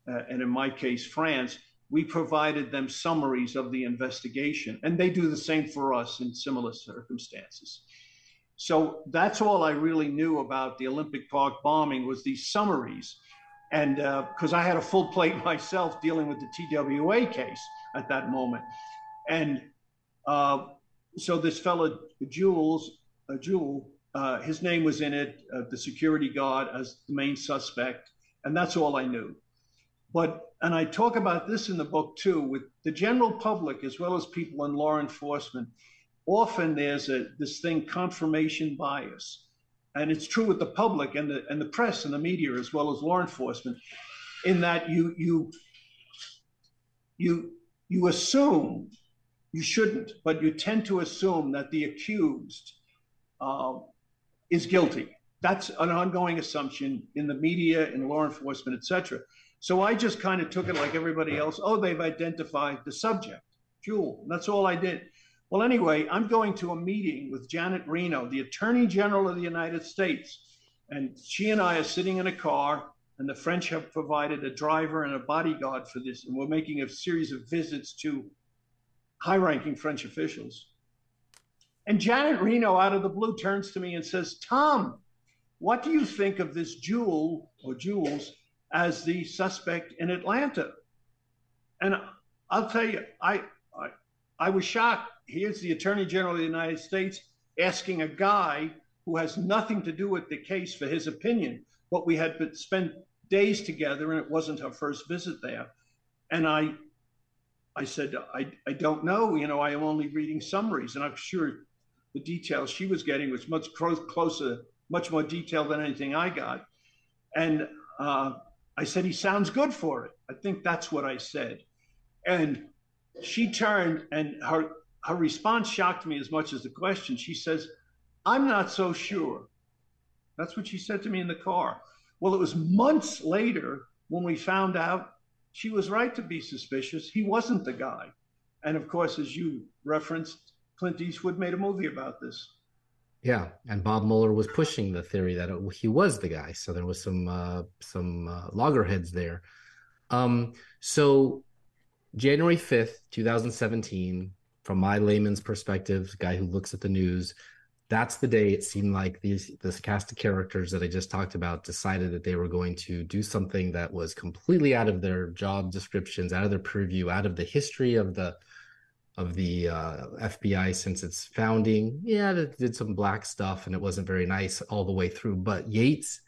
and in my case, France, we provided them summaries of the investigation, and they do the same for us in similar circumstances. So that's all I really knew about the Olympic Park bombing was these summaries. And because I had a full plate myself dealing with the TWA case at that moment. And so this fellow, Jewel, his name was in it, the security guard as the main suspect. And that's all I knew. But, and I talk about this in the book too, with the general public as well as people in law enforcement, often there's this thing, confirmation bias. And it's true with the public and the press and the media as well as law enforcement, in that you assume, you shouldn't, but you tend to assume that the accused is guilty. That's an ongoing assumption in the media, in law enforcement, et cetera. So I just kind of took it like everybody else. Oh, they've identified the subject, Jewel. That's all I did. Well, anyway, I'm going to a meeting with Janet Reno, the Attorney General of the United States. And she and I are sitting in a car, and the French have provided a driver and a bodyguard for this. And we're making a series of visits to high-ranking French officials. And Janet Reno, out of the blue, turns to me and says, "Tom, what do you think of this Jewel or Jewels as the suspect in Atlanta?" And I'll tell you, I was shocked. Here's the Attorney General of the United States asking a guy who has nothing to do with the case for his opinion, but we had spent days together, and it wasn't her first visit there. And I said, I don't know, I am only reading summaries, and I'm sure the details she was getting was much closer, much more detailed than anything I got. And I said, "He sounds good for it." I think that's what I said. And she turned, and her response shocked me as much as the question. She says, "I'm not so sure." That's what she said to me in the car. Well, it was months later when we found out she was right to be suspicious. He wasn't the guy. And of course, as you referenced, Clint Eastwood made a movie about this. Yeah, and Bob Mueller was pushing the theory that he was the guy. So there was some loggerheads there. So January 5th, 2017, from my layman's perspective, the guy who looks at the news, that's the day it seemed like this cast of characters that I just talked about decided that they were going to do something that was completely out of their job descriptions, out of their purview, out of the history of the FBI since its founding. Yeah, it did some black stuff, and it wasn't very nice all the way through. But Yates,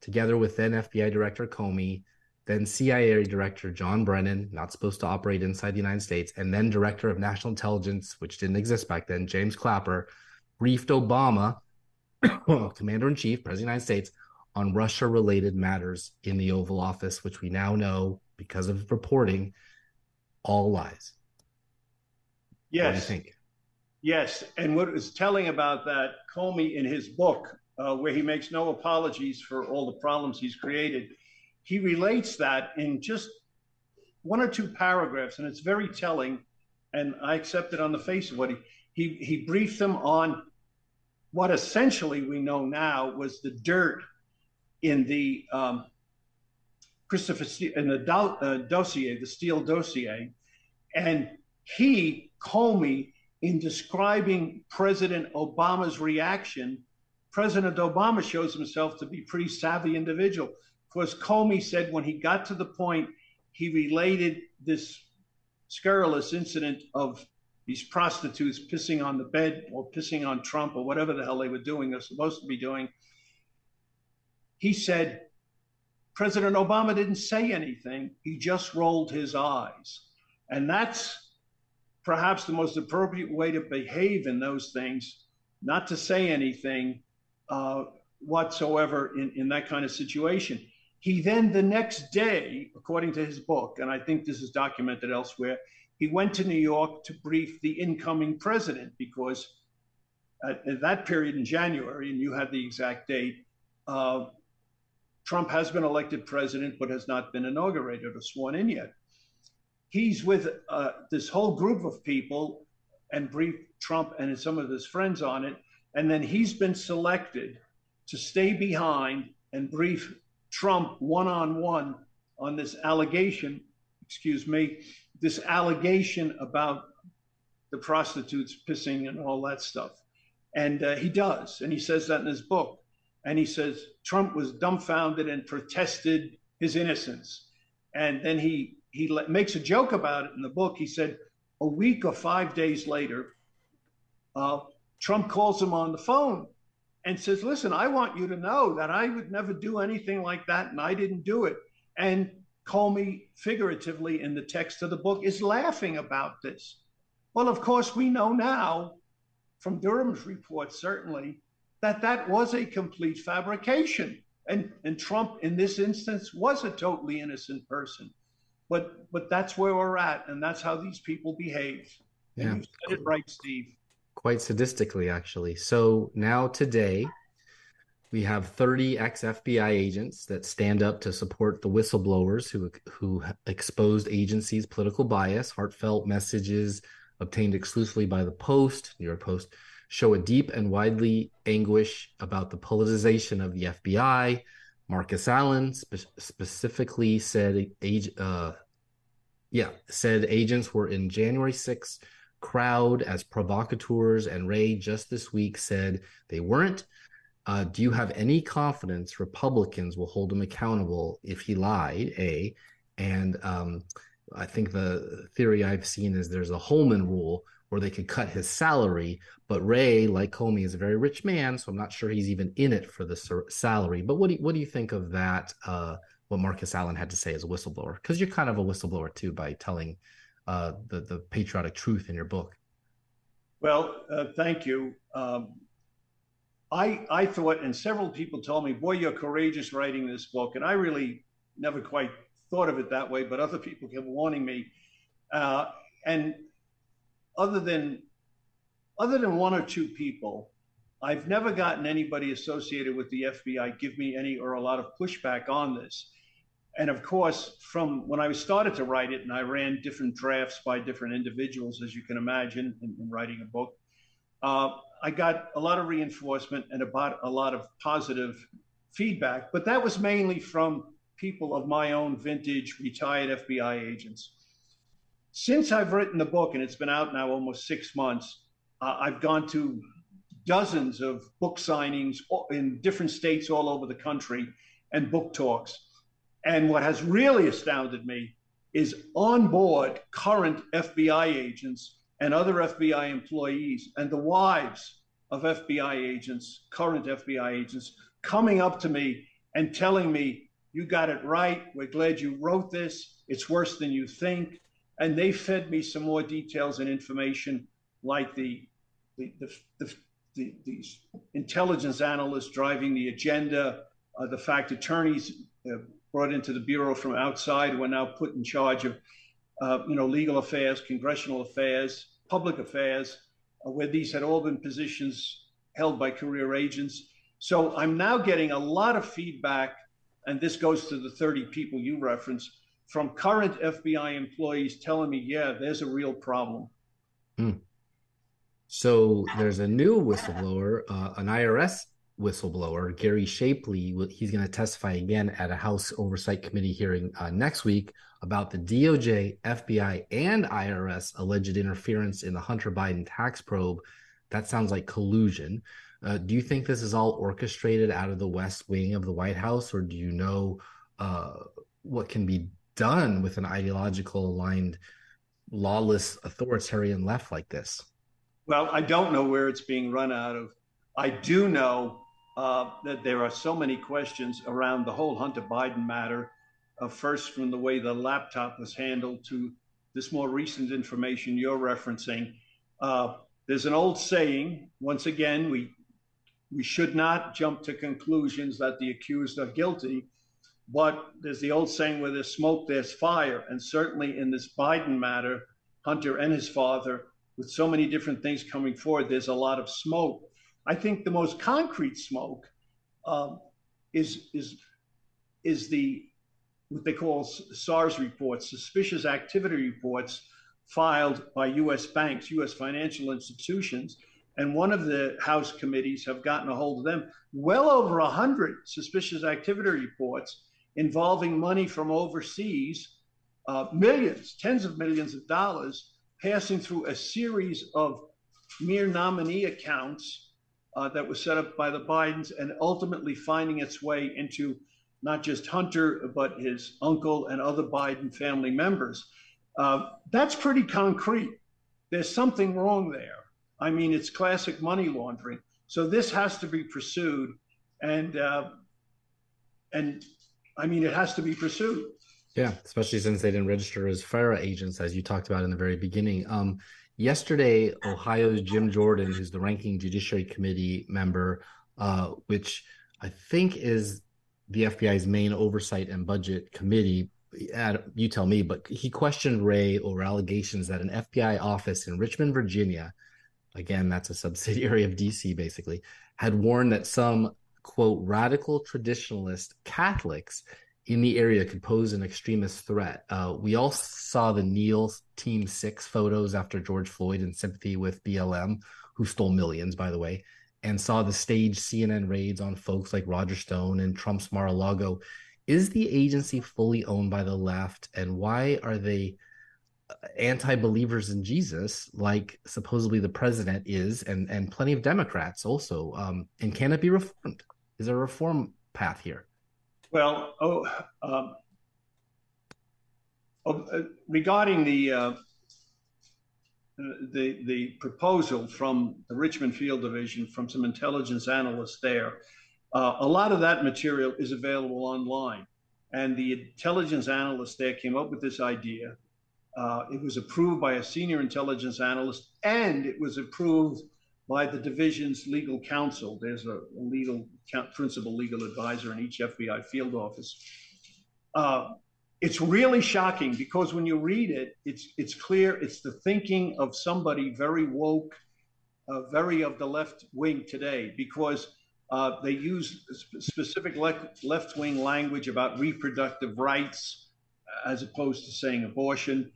together with then FBI Director Comey, then CIA Director John Brennan, not supposed to operate inside the United States, and then Director of National Intelligence, which didn't exist back then, James Clapper, briefed Obama, Commander-in-Chief, President of the United States, on Russia-related matters in the Oval Office, which we now know, because of reporting, all lies. Yes. What do you think? Yes, and what is telling about that, Comey in his book, where he makes no apologies for all the problems he's created. He relates that in just one or two paragraphs, and it's very telling, and I accept it on the face of what he briefed them on what essentially we know now was the dirt in the dossier, the Steele dossier. And he, Comey, in describing President Obama's reaction, President Obama shows himself to be a pretty savvy individual. Because Comey said when he got to the point, he related this scurrilous incident of these prostitutes pissing on the bed or pissing on Trump or whatever the hell they were doing, they're supposed to be doing. He said, President Obama didn't say anything. He just rolled his eyes. And that's perhaps the most appropriate way to behave in those things, not to say anything whatsoever in that kind of situation. He then the next day, according to his book, and I think this is documented elsewhere, he went to New York to brief the incoming president because at that period in January, and you have the exact date, Trump has been elected president but has not been inaugurated or sworn in yet. He's with this whole group of people and briefed Trump and some of his friends on it. And then he's been selected to stay behind and brief Trump one-on-one on this allegation, this allegation about the prostitutes pissing and all that stuff. And he does, and he says that in his book. And he says, Trump was dumbfounded and protested his innocence. And then he makes a joke about it in the book. He said, a week or 5 days later, Trump calls him on the phone and says, listen, I want you to know that I would never do anything like that, and I didn't do it. And Comey, figuratively in the text of the book, is laughing about this. Well, of course, we know now, from Durham's report certainly, that that was a complete fabrication. And Trump, in this instance, was a totally innocent person. But that's where we're at, and that's how these people behave. Yeah. You said it right, Steve. Quite sadistically, actually. So now today, we have 30 ex-FBI agents that stand up to support the whistleblowers who exposed agencies' political bias, heartfelt messages obtained exclusively by the Post, New York Post, show a deep and widely anguish about the politicization of the FBI. Marcus Allen specifically said, said agents were in January 6th crowd as provocateurs, and Ray just this week said they weren't. Do you have any confidence Republicans will hold him accountable if he lied, A? And I think the theory I've seen is there's a Holman rule where they could cut his salary, but Ray, like Comey, is a very rich man, so I'm not sure he's even in it for the salary. But what do you think of that, what Marcus Allen had to say as a whistleblower? Because you're kind of a whistleblower, too, by telling the patriotic truth in your book. Well, thank you. I thought, and several people told me, boy, you're courageous writing this book, and I really never quite thought of it that way, but other people kept warning me. And other than one or two people, I've never gotten anybody associated with the FBI give me any or a lot of pushback on this. And of course, from when I started to write it, and I ran different drafts by different individuals, as you can imagine, in writing a book, I got a lot of reinforcement and about a lot of positive feedback, but that was mainly from people of my own vintage, retired FBI agents. Since I've written the book, and it's been out now almost 6 months, I've gone to dozens of book signings in different states all over the country and book talks. And what has really astounded me is on board current FBI agents and other FBI employees and the wives of FBI agents, current FBI agents, coming up to me and telling me, you got it right. We're glad you wrote this. It's worse than you think. And they fed me some more details and information, like the intelligence analysts driving the agenda, the fact attorneys brought into the bureau from outside were now put in charge of, legal affairs, congressional affairs, public affairs, where these had all been positions held by career agents. So I'm now getting a lot of feedback, and this goes to the 30 people you referenced, from current FBI employees telling me, yeah, there's a real problem. Mm. So there's a new whistleblower, an IRS whistleblower, Gary Shapley. He's going to testify again at a House Oversight Committee hearing next week about the DOJ, FBI, and IRS alleged interference in the Hunter Biden tax probe. That sounds like collusion. Do you think this is all orchestrated out of the West Wing of the White House, or do you know what can be done with an ideological aligned, lawless, authoritarian left like this? Well, I don't know where it's being run out of. I do know that there are so many questions around the whole Hunter Biden matter, first from the way the laptop was handled to this more recent information you're referencing. There's an old saying, once again, we should not jump to conclusions that the accused are guilty, but there's the old saying, where there's smoke, there's fire. And certainly in this Biden matter, Hunter and his father, with so many different things coming forward, there's a lot of smoke. I think the most concrete smoke is the, what they call SARS reports, suspicious activity reports filed by U.S. banks, U.S. financial institutions. And one of the House committees have gotten a hold of them, well over 100 suspicious activity reports involving money from overseas, millions, tens of millions of dollars, passing through a series of mere nominee accounts that was set up by the Bidens, and ultimately finding its way into not just Hunter, but his uncle and other Biden family members. That's pretty concrete. There's something wrong there. I mean, it's classic money laundering. So this has to be pursued. And I mean, it has to be pursued. Yeah, especially since they didn't register as FARA agents, as you talked about in the very beginning. Yesterday, Ohio's Jim Jordan, who's the ranking Judiciary Committee member, which I think is the FBI's main oversight and budget committee, you tell me, but he questioned Wray over allegations that an FBI office in Richmond, Virginia, again, that's a subsidiary of D.C. basically, had warned that some, quote, radical traditionalist Catholics in the area could pose an extremist threat. We all saw the Neal Team 6 photos after George Floyd in sympathy with BLM, who stole millions, by the way, and saw the staged CNN raids on folks like Roger Stone and Trump's Mar-a-Lago. Is the agency fully owned by the left, and why are they anti-believers in Jesus, like supposedly the president is, and plenty of Democrats also? And can it be reformed? Is there a reform path here? Well, regarding the proposal from the Richmond Field Division, from some intelligence analysts there, a lot of that material is available online. And the intelligence analyst there came up with this idea. It was approved by a senior intelligence analyst, and it was approved by the division's legal counsel. There's a legal principal legal advisor in each FBI field office. It's really shocking, because when you read it, it's clear it's the thinking of somebody very woke, very of the left wing today, because they use specific left wing language about reproductive rights as opposed to saying abortion.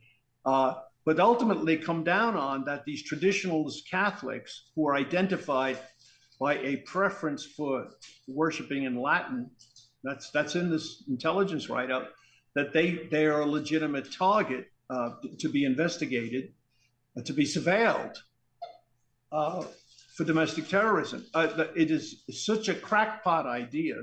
But ultimately come down on that these traditionalist Catholics, who are identified by a preference for worshiping in Latin, that's in this intelligence write-up, that they are a legitimate target to be investigated, to be surveilled for domestic terrorism. It is such a crackpot idea,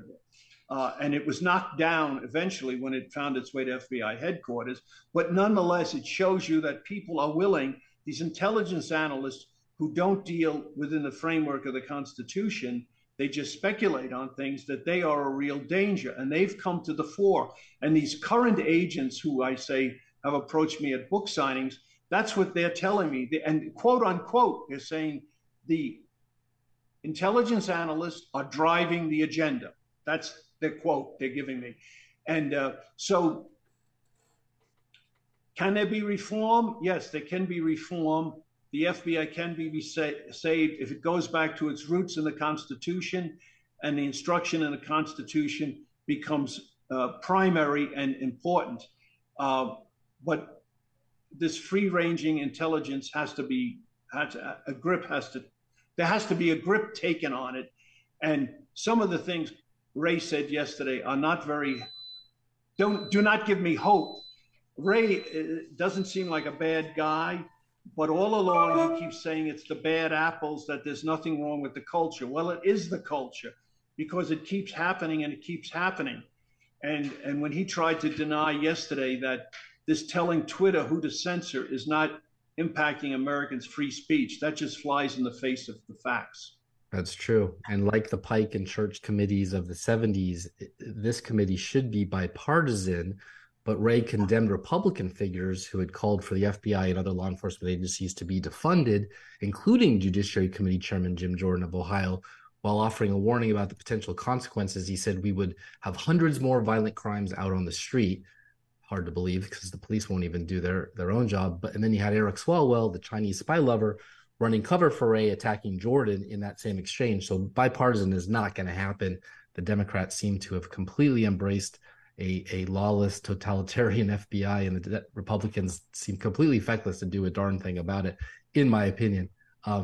and it was knocked down eventually when it found its way to FBI headquarters. But nonetheless, it shows you that people are willing, these intelligence analysts who don't deal within the framework of the Constitution, they just speculate on things, that they are a real danger. And they've come to the fore. And these current agents who I say have approached me at book signings, that's what they're telling me. And quote unquote, they're saying the intelligence analysts are driving the agenda. That's the quote they're giving me. And so can there be reform? Yes, there can be reform. The FBI can be saved if it goes back to its roots in the Constitution and the instruction in the Constitution becomes primary and important. But this free-ranging intelligence has to be, there has to be a grip taken on it. And some of the things Ray said yesterday are not very, do not give me hope. Ray doesn't seem like a bad guy, but all along he keeps saying it's the bad apples, that there's nothing wrong with the culture. Well, it is the culture, because it keeps happening and it keeps happening. And when he tried to deny yesterday that this telling Twitter who to censor is not impacting Americans' free speech, that just flies in the face of the facts. That's true. And like the Pike and Church committees of the 70s, this committee should be bipartisan, but Ray condemned Republican figures who had called for the FBI and other law enforcement agencies to be defunded, including Judiciary Committee Chairman Jim Jordan of Ohio, while offering a warning about the potential consequences. He said we would have hundreds more violent crimes out on the street. Hard to believe, because the police won't even do their own job. But and then you had Eric Swalwell, the Chinese spy lover, running cover for Ray, attacking Jordan in that same exchange. So bipartisan is not going to happen. The Democrats seem to have completely embraced a lawless, totalitarian FBI, and the Republicans seem completely feckless to do a darn thing about it, in my opinion.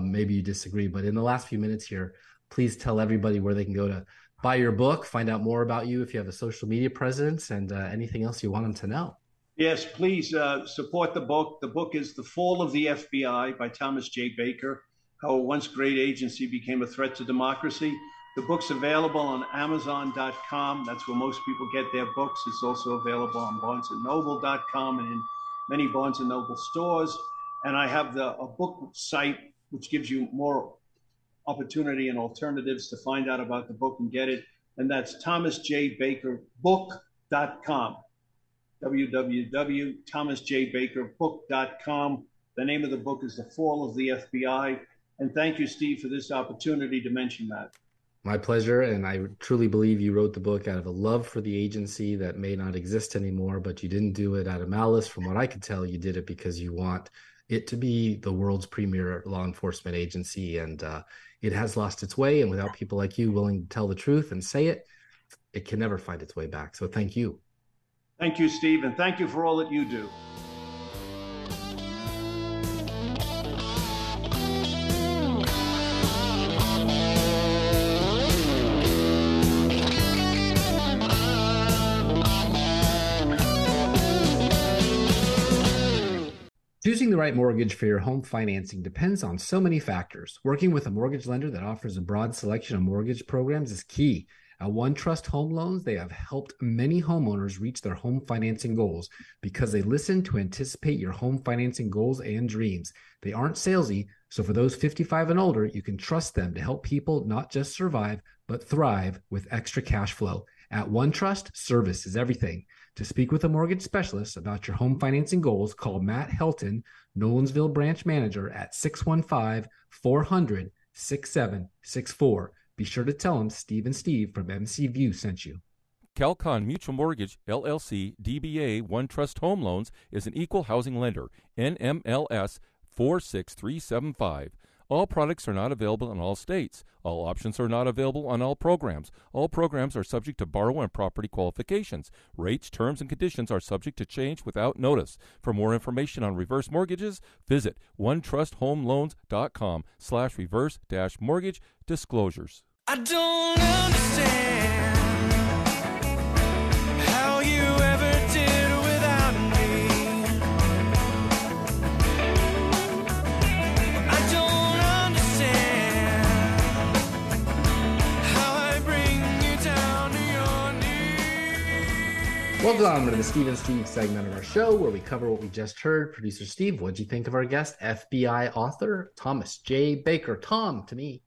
Maybe you disagree, but in the last few minutes here, please tell everybody where they can go to buy your book, find out more about you if you have a social media presence, and anything else you want them to know. Yes, please support the book. The book is The Fall of the FBI by Thomas J. Baker, how a once great agency became a threat to democracy. The book's available on Amazon.com. That's where most people get their books. It's also available on BarnesandNoble.com and in many Barnes & Noble stores. And I have a book site, which gives you more opportunity and alternatives to find out about the book and get it. And that's ThomasJBakerBook.com. www.thomasjbakerbook.com. The name of the book is The Fall of the FBI. And thank you, Steve, for this opportunity to mention that. My pleasure. And I truly believe you wrote the book out of a love for the agency that may not exist anymore, but you didn't do it out of malice. From what I could tell, you did it because you want it to be the world's premier law enforcement agency. And it has lost its way. And without people like you willing to tell the truth and say it, it can never find its way back. So thank you. Thank you, Steve, and thank you for all that you do. Choosing the right mortgage for your home financing depends on so many factors. Working with a mortgage lender that offers a broad selection of mortgage programs is key. At One Trust Home Loans, they have helped many homeowners reach their home financing goals because they listen to anticipate your home financing goals and dreams. They aren't salesy, so for those 55 and older, you can trust them to help people not just survive, but thrive with extra cash flow. At One Trust, service is everything. To speak with a mortgage specialist about your home financing goals, call Matt Helton, Nolensville branch manager, at 615-400-6764. Be sure to tell them Steve and Steve from MC View sent you. Calcon Mutual Mortgage, LLC, DBA One Trust Home Loans is an equal housing lender, NMLS 46375. All products are not available in all states. All options are not available on all programs. All programs are subject to borrower and property qualifications. Rates, terms, and conditions are subject to change without notice. For more information on reverse mortgages, visit onetrusthomeloans.com/reverse-mortgage-disclosures. I don't understand. Welcome to the Steve and Steve segment of our show, where we cover what we just heard. Producer Steve, what'd you think of our guest, FBI author Thomas J. Baker? Tom, to me.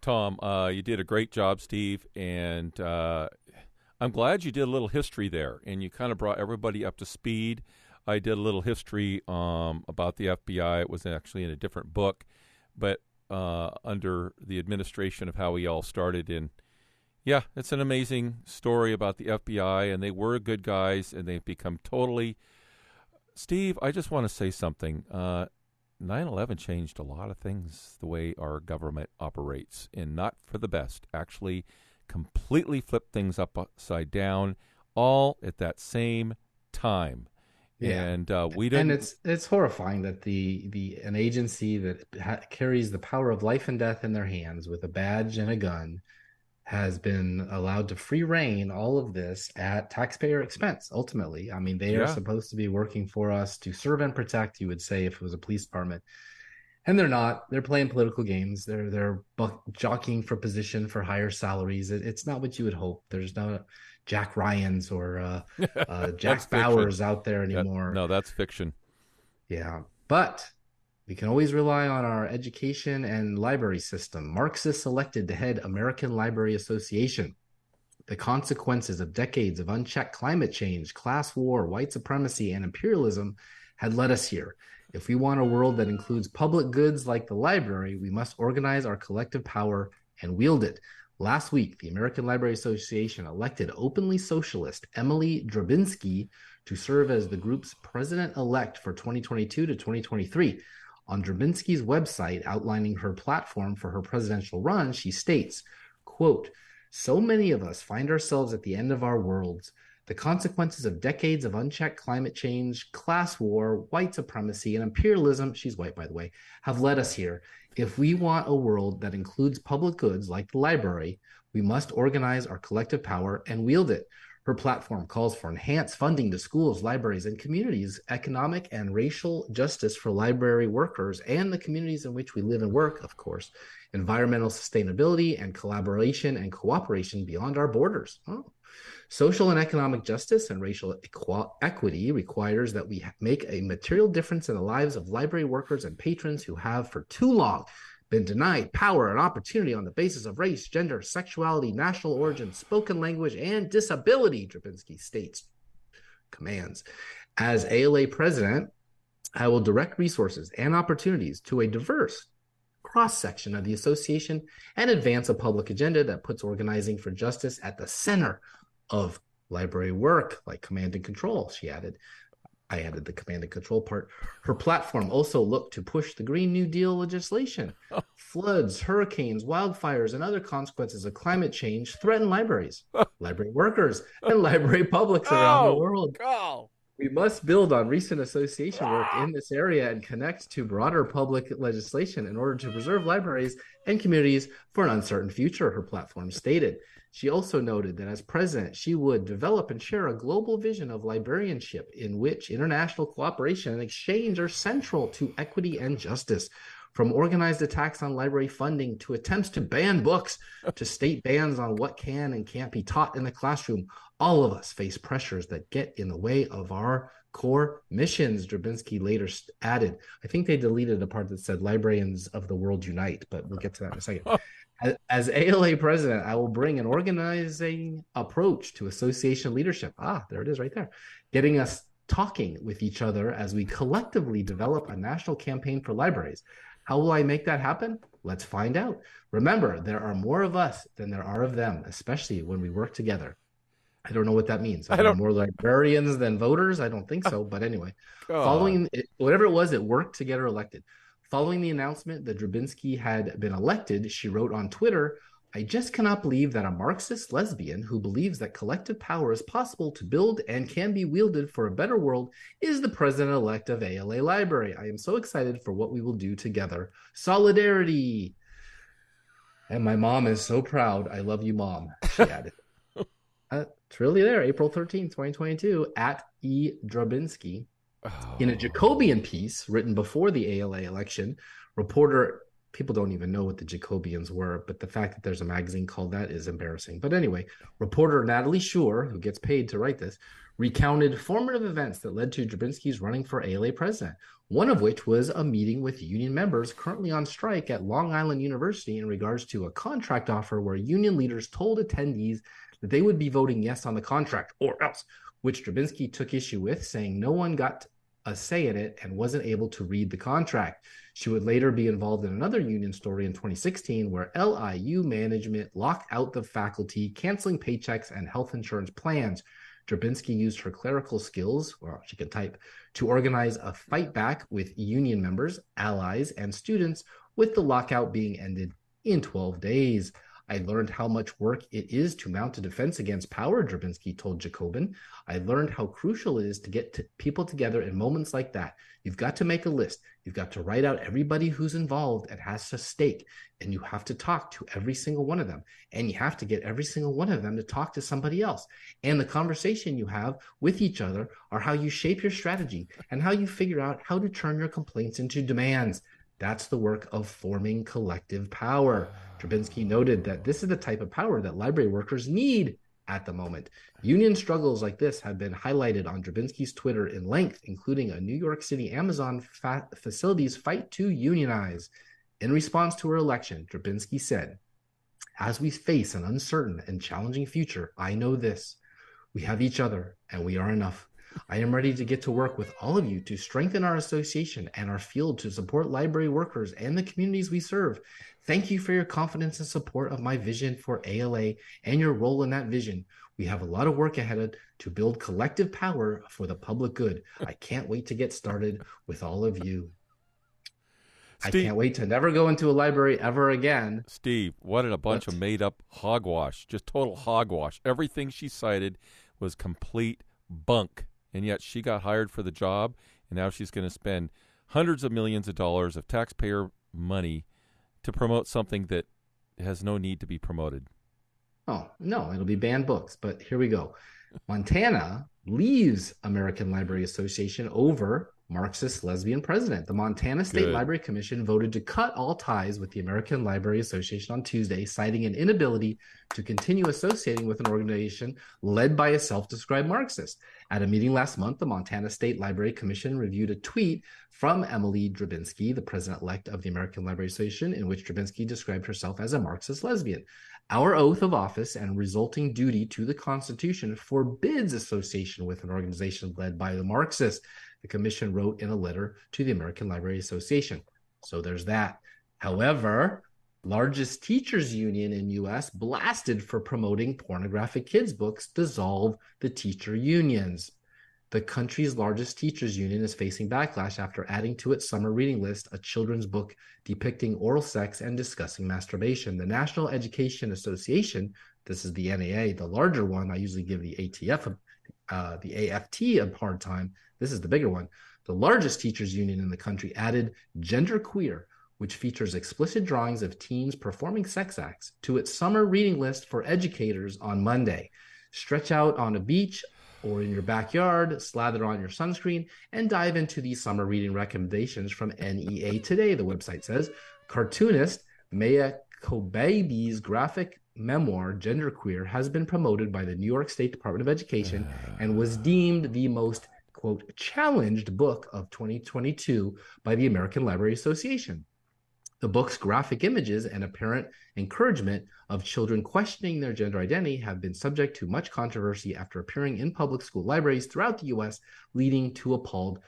Tom, you did a great job, Steve, and I'm glad you did a little history there, and you kind of brought everybody up to speed. I did a little history about the FBI. It was actually in a different book, but under the administration of how we all started in. Yeah, it's an amazing story about the FBI, and they were good guys, and they've become totally... Steve, I just want to say something. 9/11 changed a lot of things, the way our government operates, and not for the best. Actually, completely flipped things upside down, all at that same time. Yeah. And we didn't. And it's horrifying that an agency that carries the power of life and death in their hands with a badge and a gun has been allowed to free rein all of this at taxpayer expense, ultimately. I mean, they are supposed to be working for us to serve and protect, you would say, if it was a police department. And they're not. They're playing political games. They're jockeying for position for higher salaries. It's not what you would hope. There's not Jack Ryans or Jack Bowers out there anymore. No, that's fiction. Yeah, but we can always rely on our education and library system. Marxists elected to head American Library Association. The consequences of decades of unchecked climate change, class war, white supremacy, and imperialism had led us here. If we want a world that includes public goods like the library, we must organize our collective power and wield it. Last week, the American Library Association elected openly socialist Emily Drabinsky to serve as the group's president-elect for 2022 to 2023. On Drabinsky's website outlining her platform for her presidential run, she states, quote, "So many of us find ourselves at the end of our worlds. The consequences of decades of unchecked climate change, class war, white supremacy, and imperialism," she's white, by the way, "have led us here. If we want a world that includes public goods like the library, we must organize our collective power and wield it." Her platform calls for enhanced funding to schools, libraries, and communities, economic and racial justice for library workers and the communities in which we live and work, of course, environmental sustainability, and collaboration and cooperation beyond our borders. Oh. Social and economic justice and racial equity requires that we make a material difference in the lives of library workers and patrons who have for too long been denied power and opportunity on the basis of race, gender, sexuality, national origin, spoken language, and disability, Drabinsky states. Commands. As ALA president, I will direct resources and opportunities to a diverse cross-section of the association and advance a public agenda that puts organizing for justice at the center of library work, like command and control, she added. I added the command and control part. Her platform also looked to push the Green New Deal legislation. Floods, hurricanes, wildfires, and other consequences of climate change threaten libraries, library workers, and library publics around the world. We must build on recent association work in this area and connect to broader public legislation in order to preserve libraries and communities for an uncertain future, her platform stated. She also noted that as president, she would develop and share a global vision of librarianship in which international cooperation and exchange are central to equity and justice. From organized attacks on library funding to attempts to ban books to state bans on what can and can't be taught in the classroom, all of us face pressures that get in the way of our core missions, Drabinsky later added. I think they deleted a part that said librarians of the world unite, but we'll get to that in a second. As ALA president, I will bring an organizing approach to association leadership. Ah, there it is right there. Getting us talking with each other as we collectively develop a national campaign for libraries. How will I make that happen? Let's find out. Remember, there are more of us than there are of them, especially when we work together. I don't know what that means. Are there more librarians than voters? I don't think so. But anyway, following it, whatever it was, it worked to get her elected. Following the announcement that Drabinsky had been elected, she wrote on Twitter, "I just cannot believe that a Marxist lesbian who believes that collective power is possible to build and can be wielded for a better world is the president-elect of ALA Library. I am so excited for what we will do together. Solidarity. And my mom is so proud. I love you, Mom," she added. It's really there, April 13, 2022, at E. Drabinsky. In a Jacobian piece written before the ALA election, reporter, people don't even know what the Jacobians were, but the fact that there's a magazine called that is embarrassing. But anyway, reporter Natalie Schuer, who gets paid to write this, recounted formative events that led to Drabinsky's running for ALA president, one of which was a meeting with union members currently on strike at Long Island University in regards to a contract offer where union leaders told attendees that they would be voting yes on the contract or else, which Drabinsky took issue with, saying no one got a say in it and wasn't able to read the contract. She would later be involved in another union story in 2016 where LIU management locked out the faculty, canceling paychecks and health insurance plans. Drabinsky used her clerical skills, or she could type, to organize a fight back with union members, allies, and students, with the lockout being ended in 12 days. I learned how much work it is to mount a defense against power, Drabinsky told Jacobin. I learned how crucial it is to get people together in moments like that. You've got to make a list. You've got to write out everybody who's involved and has a stake, and you have to talk to every single one of them, and you have to get every single one of them to talk to somebody else. And the conversation you have with each other are how you shape your strategy and how you figure out how to turn your complaints into demands. That's the work of forming collective power. Drabinsky noted that this is the type of power that library workers need at the moment. Union struggles like this have been highlighted on Drabinsky's Twitter in length, including a New York City Amazon facilities fight to unionize. In response to her election, Drabinsky said, "As we face an uncertain and challenging future, I know this. We have each other, and we are enough. I am ready to get to work with all of you to strengthen our association and our field to support library workers and the communities we serve. Thank you for your confidence and support of my vision for ALA and your role in that vision. We have a lot of work ahead to build collective power for the public good. I can't wait to get started with all of you." Steve, I can't wait to never go into a library ever again. Steve, what a bunch of made-up hogwash, just total hogwash. Everything she cited was complete bunk. And yet she got hired for the job, and now she's going to spend hundreds of millions of dollars of taxpayer money to promote something that has no need to be promoted. Oh, no, it'll be banned books, but here we go. Montana leaves American Library Association over Marxist lesbian president. The Montana State Library Commission voted to cut all ties with the American Library Association on Tuesday, citing an inability to continue associating with an organization led by a self-described Marxist. At a meeting last month, the Montana State Library Commission reviewed a tweet from Emily Drabinsky, the president-elect of the American Library Association, in which Drabinsky described herself as a Marxist lesbian. Our oath of office and resulting duty to the Constitution forbids association with an organization led by the Marxist, the commission wrote in a letter to the American Library Association. So there's that. However, largest teachers union in U.S. blasted for promoting pornographic kids books dissolve the teacher unions. The country's largest teachers union is facing backlash after adding to its summer reading list a children's book depicting oral sex and discussing masturbation. The National Education Association, this is the NAA, the larger one. I usually give the ATF, the AFT a hard time. This is the bigger one. The largest teachers union in the country added genderqueer, which features explicit drawings of teens performing sex acts, to its summer reading list for educators on Monday. Stretch out on a beach or in your backyard, slather on your sunscreen, and dive into these summer reading recommendations from NEA Today, the website says. Cartoonist Maya Kobabe's graphic memoir, Genderqueer, has been promoted by the New York State Department of Education and was deemed the most, quote, challenged book of 2022 by the American Library Association. The book's graphic images and apparent encouragement of children questioning their gender identity have been subject to much controversy after appearing in public school libraries throughout the U.S., leading to appalled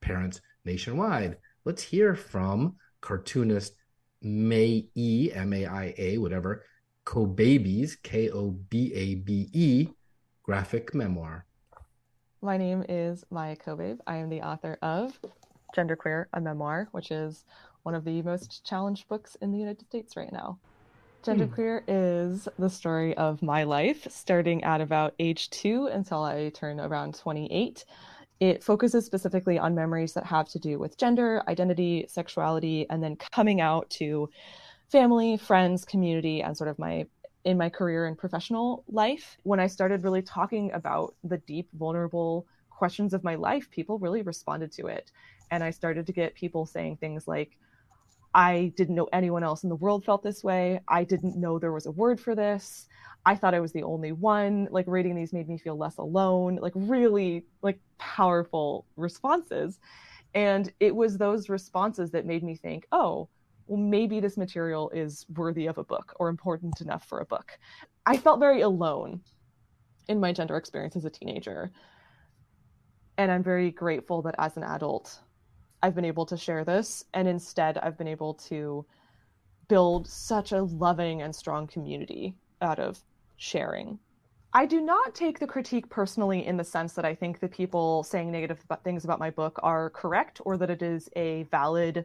parents nationwide. Let's hear from cartoonist Maia, M-A-I-A, whatever, Kobabe's, K-O-B-A-B-E, graphic memoir. My name is Maya Kobabe. I am the author of Genderqueer, a memoir, which is one of the most challenged books in the United States right now. Genderqueer is the story of my life, starting at about age 2 until I turn around 28. It focuses specifically on memories that have to do with gender, identity, sexuality, and then coming out to family, friends, community, and sort of in my career and professional life. When I started really talking about the deep, vulnerable questions of my life, people really responded to it. And I started to get people saying things like, I didn't know anyone else in the world felt this way. I didn't know there was a word for this. I thought I was the only one. Like, reading these made me feel less alone. Like, really, like, powerful responses. And it was those responses that made me think, oh, well, maybe this material is worthy of a book or important enough for a book. I felt very alone in my gender experience as a teenager. And I'm very grateful that as an adult, I've been able to share this. And instead, I've been able to build such a loving and strong community out of sharing. I do not take the critique personally in the sense that I think the people saying negative things about my book are correct or that it is a valid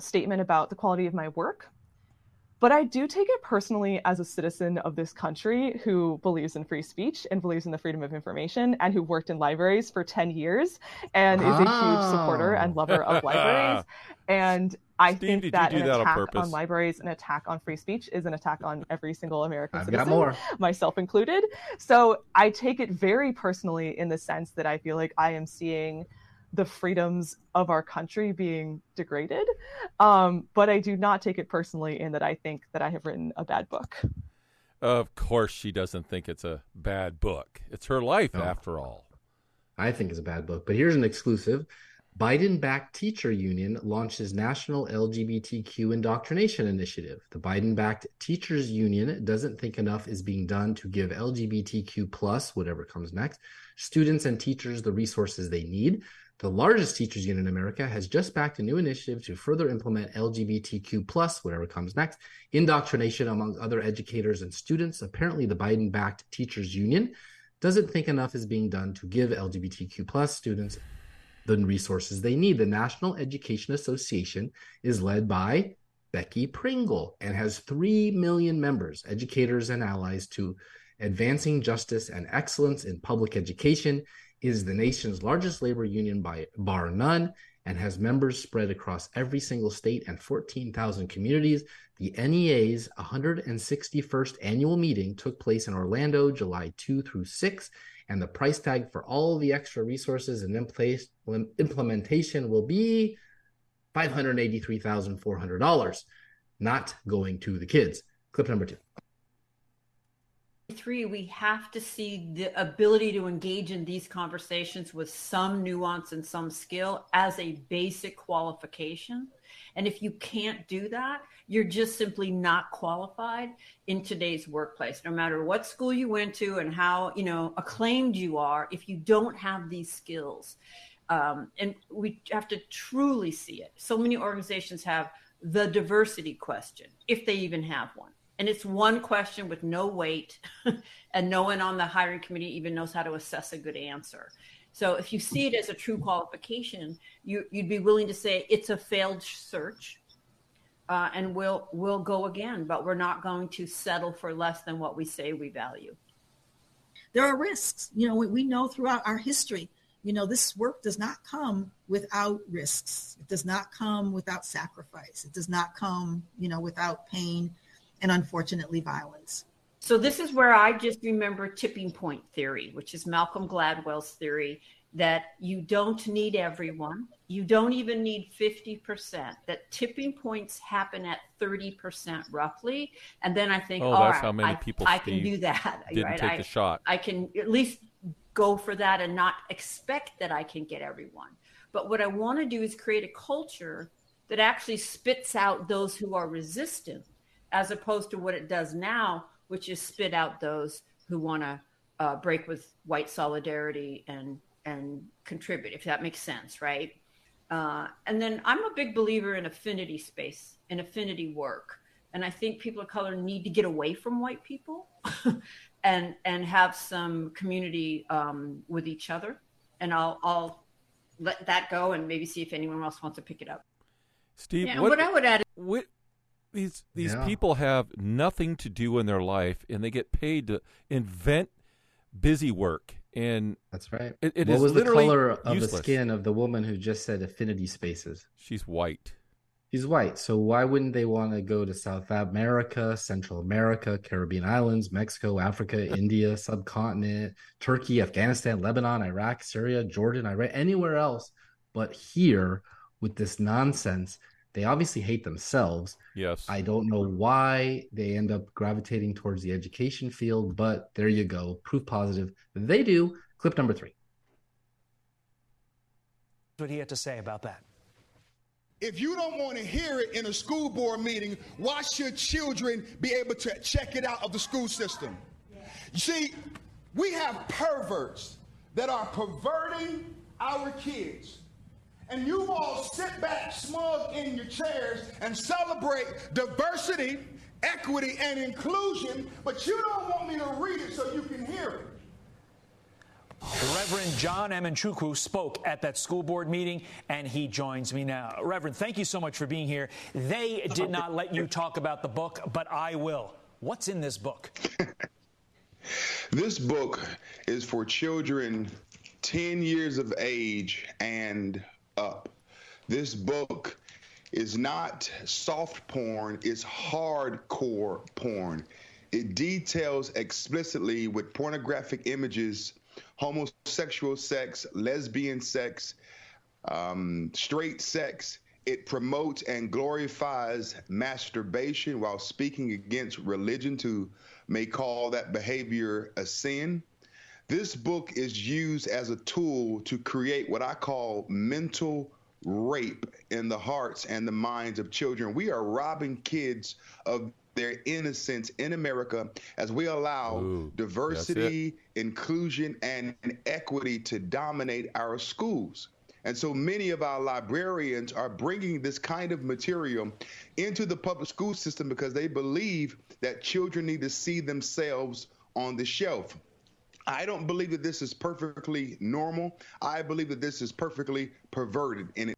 statement about the quality of my work, But I do take it personally as a citizen of this country who believes in free speech and believes in the freedom of information and who worked in libraries for 10 years and is a huge supporter and lover of libraries. And I think that an attack on libraries, an attack on free speech, is an attack on every single American citizen, myself included. So I take it very personally in the sense that I feel like I am seeing the freedoms of our country being degraded. But I do not take it personally in that I think that I have written a bad book. Of course she doesn't think it's a bad book. It's her life, after all. I think it's a bad book. But here's an exclusive. Biden-backed teacher union launches National LGBTQ Indoctrination Initiative. The Biden-backed teachers union doesn't think enough is being done to give LGBTQ plus, whatever comes next, students and teachers the resources they need. The largest teachers union in America has just backed a new initiative to further implement LGBTQ plus, whatever comes next, indoctrination among other educators and students. Apparently, the Biden-backed teachers union doesn't think enough is being done to give LGBTQ plus students the resources they need. The National Education Association is led by Becky Pringle and has 3 million members, educators and allies to advancing justice and excellence in public education, is the nation's largest labor union by bar none and has members spread across every single state and 14,000 communities. The NEA's 161st annual meeting took place in Orlando, July 2 through 6, and the price tag for all the extra resources and implementation will be $583,400, not going to the kids. Clip number 2. 3, we have to see the ability to engage in these conversations with some nuance and some skill as a basic qualification. And if you can't do that, you're just simply not qualified in today's workplace. No matter what school you went to and how, you know, acclaimed you are, if you don't have these skills, and we have to truly see it. So many organizations have the diversity question, if they even have one. And it's one question with no weight, and no one on the hiring committee even knows how to assess a good answer. So if you see it as a true qualification, you'd be willing to say it's a failed search, and we'll go again, but we're not going to settle for less than what we say we value. There are risks. You know, we know throughout our history, you know, this work does not come without risks. It does not come without sacrifice. It does not come, you know, without pain. And unfortunately, violence. So this is where I just remember tipping point theory, which is Malcolm Gladwell's theory that you don't need everyone. You don't even need 50%, that tipping points happen at 30% roughly. And then I think, I can do that. Didn't take the shot. I can at least go for that and not expect that I can get everyone. But what I want to do is create a culture that actually spits out those who are resistant, as opposed to what it does now, which is spit out those who want to break with white solidarity and contribute, if that makes sense, right? And then I'm a big believer in affinity space and affinity work. And I think people of color need to get away from white people and have some community with each other. And I'll let that go and maybe see if anyone else wants to pick it up. Steve, yeah, what I would add is... These people have nothing to do in their life, and they get paid to invent busy work. And that's right. It what is was the color of useless. The skin of the woman who just said affinity spaces? She's white. She's white. So why wouldn't they want to go to South America, Central America, Caribbean islands, Mexico, Africa, India, subcontinent, Turkey, Afghanistan, Lebanon, Iraq, Syria, Jordan, Iraq, anywhere else but here with this nonsense? They obviously hate themselves. Yes. I don't know why they end up gravitating towards the education field, but there you go. Proof positive. They do. Clip number 3. What he had to say about that. If you don't want to hear it in a school board meeting, why should children be able to check it out of the school system? You see, we have perverts that are perverting our kids. And you all sit back smug in your chairs and celebrate diversity, equity, and inclusion, but you don't want me to read it so you can hear it. The Reverend John Amanchukwu spoke at that school board meeting, and he joins me now. Reverend, thank you so much for being here. They did not let you talk about the book, but I will. What's in this book? This book is for children 10 years of age and up. This book is not soft porn, it's hardcore porn. It details explicitly with pornographic images, homosexual sex, lesbian sex, straight sex. It promotes and glorifies masturbation while speaking against religion who may call that behavior a sin. This book is used as a tool to create what I call mental rape in the hearts and the minds of children. We are robbing kids of their innocence in America as we allow diversity, inclusion, and equity to dominate our schools. And so many of our librarians are bringing this kind of material into the public school system because they believe that children need to see themselves on the shelf. I don't believe that this is perfectly normal. I believe that this is perfectly perverted in it.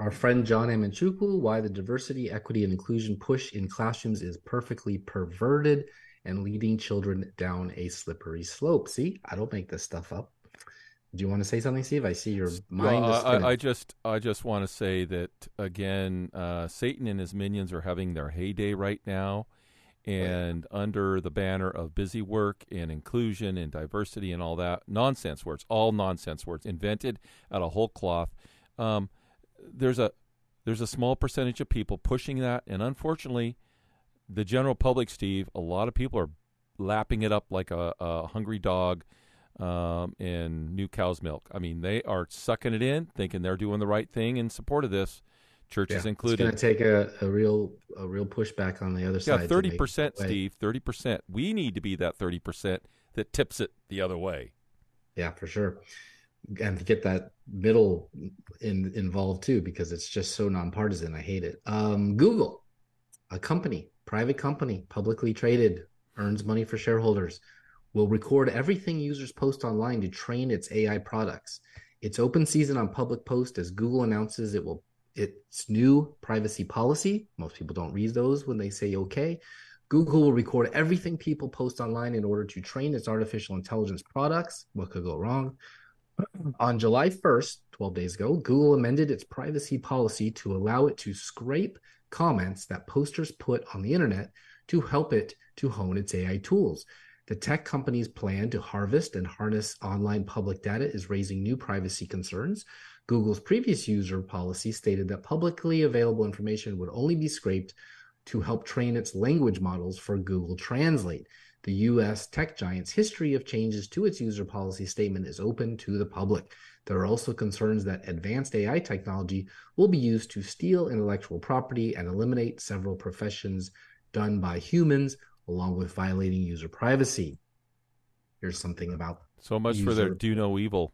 Our friend John Amanchukwu, why the diversity, equity, and inclusion push in classrooms is perfectly perverted and leading children down a slippery slope. See, I don't make this stuff up. Do you want to say something, Steve? I see your mind is spinning. I just want to say that, again, Satan and his minions are having their heyday right now. And under the banner of busy work and inclusion and diversity and all that nonsense words, all nonsense words invented out of whole cloth, there's a small percentage of people pushing that. And unfortunately, the general public, Steve, a lot of people are lapping it up like a hungry dog in new cow's milk. I mean, they are sucking it in, thinking they're doing the right thing in support of this. Churches included. It's going to take a real pushback on the other side. Yeah, 30%, Steve, 30%. We need to be that 30% that tips it the other way. Yeah, for sure. And to get that middle involved too, because it's just so nonpartisan. I hate it. Google, a company, private company, publicly traded, earns money for shareholders, will record everything users post online to train its AI products. It's open season on public post as Google announces it will its new privacy policy. Most people don't read those when they say okay. Google will record everything people post online in order to train its artificial intelligence products. What could go wrong? On July 1st, 12 days ago, Google amended its privacy policy to allow it to scrape comments that posters put on the internet to help it to hone its AI tools. The tech company's plan to harvest and harness online public data is raising new privacy concerns. Google's previous user policy stated that publicly available information would only be scraped to help train its language models for Google Translate. The U.S. tech giant's history of changes to its user policy statement is open to the public. There are also concerns that advanced AI technology will be used to steal intellectual property and eliminate several professions done by humans, along with violating user privacy. Here's something about so much for their do no evil.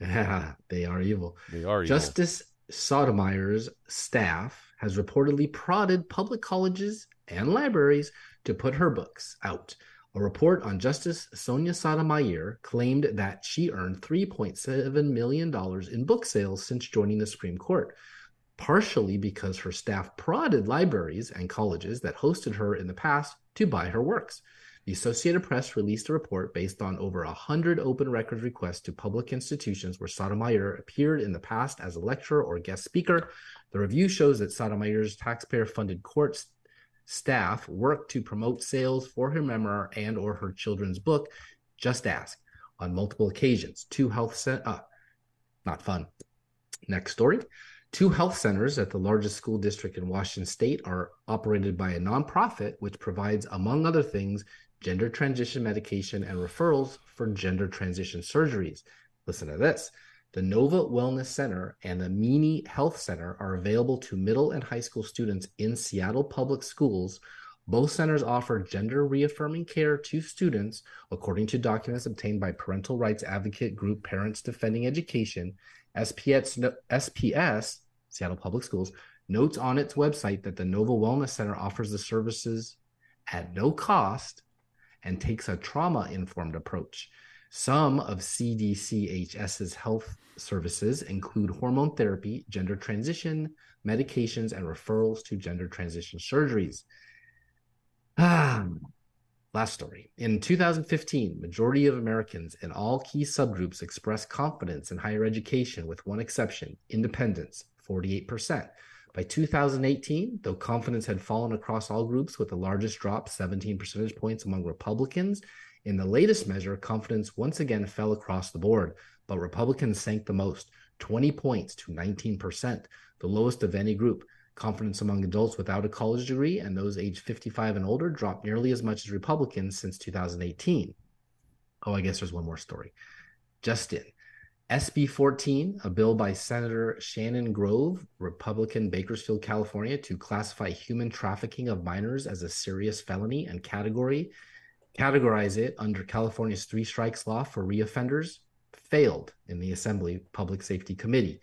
Yeah, they are evil. They are evil. Justice Sotomayor's staff has reportedly prodded public colleges and libraries to put her books out. A report on Justice Sonia Sotomayor claimed that she earned $3.7 million in book sales since joining the Supreme Court, partially because her staff prodded libraries and colleges that hosted her in the past to buy her works. The Associated Press released a report based on over 100 open records requests to public institutions where Sotomayor appeared in the past as a lecturer or guest speaker. The review shows that Sotomayor's taxpayer-funded court staff worked to promote sales for her memoir and or her children's book, Just Ask, on multiple occasions. Next story. Two health centers at the largest school district in Washington state are operated by a nonprofit which provides, among other things, gender transition medication and referrals for gender transition surgeries. Listen to this. The Nova Wellness Center and the Meany Health Center are available to middle and high school students in Seattle public schools. Both centers offer gender-reaffirming care to students, according to documents obtained by parental rights advocate group Parents Defending Education. SPS, Seattle Public Schools, notes on its website that the Nova Wellness Center offers the services at no cost and takes a trauma-informed approach. Some of CDCHS's health services include hormone therapy, gender transition, medications, and referrals to gender transition surgeries. Last story. In 2015, majority of Americans in all key subgroups expressed confidence in higher education, with one exception, independents, 48%. By 2018, though confidence had fallen across all groups, with the largest drop, 17 percentage points among Republicans, in the latest measure, confidence once again fell across the board, but Republicans sank the most, 20 points to 19%, the lowest of any group. Confidence among adults without a college degree and those aged 55 and older dropped nearly as much as Republicans since 2018. Oh, I guess there's one more story. Just in. SB 14, a bill by Senator Shannon Grove, Republican, Bakersfield, California, to classify human trafficking of minors as a serious felony and categorize it under California's three strikes law for reoffenders, failed in the Assembly Public Safety Committee.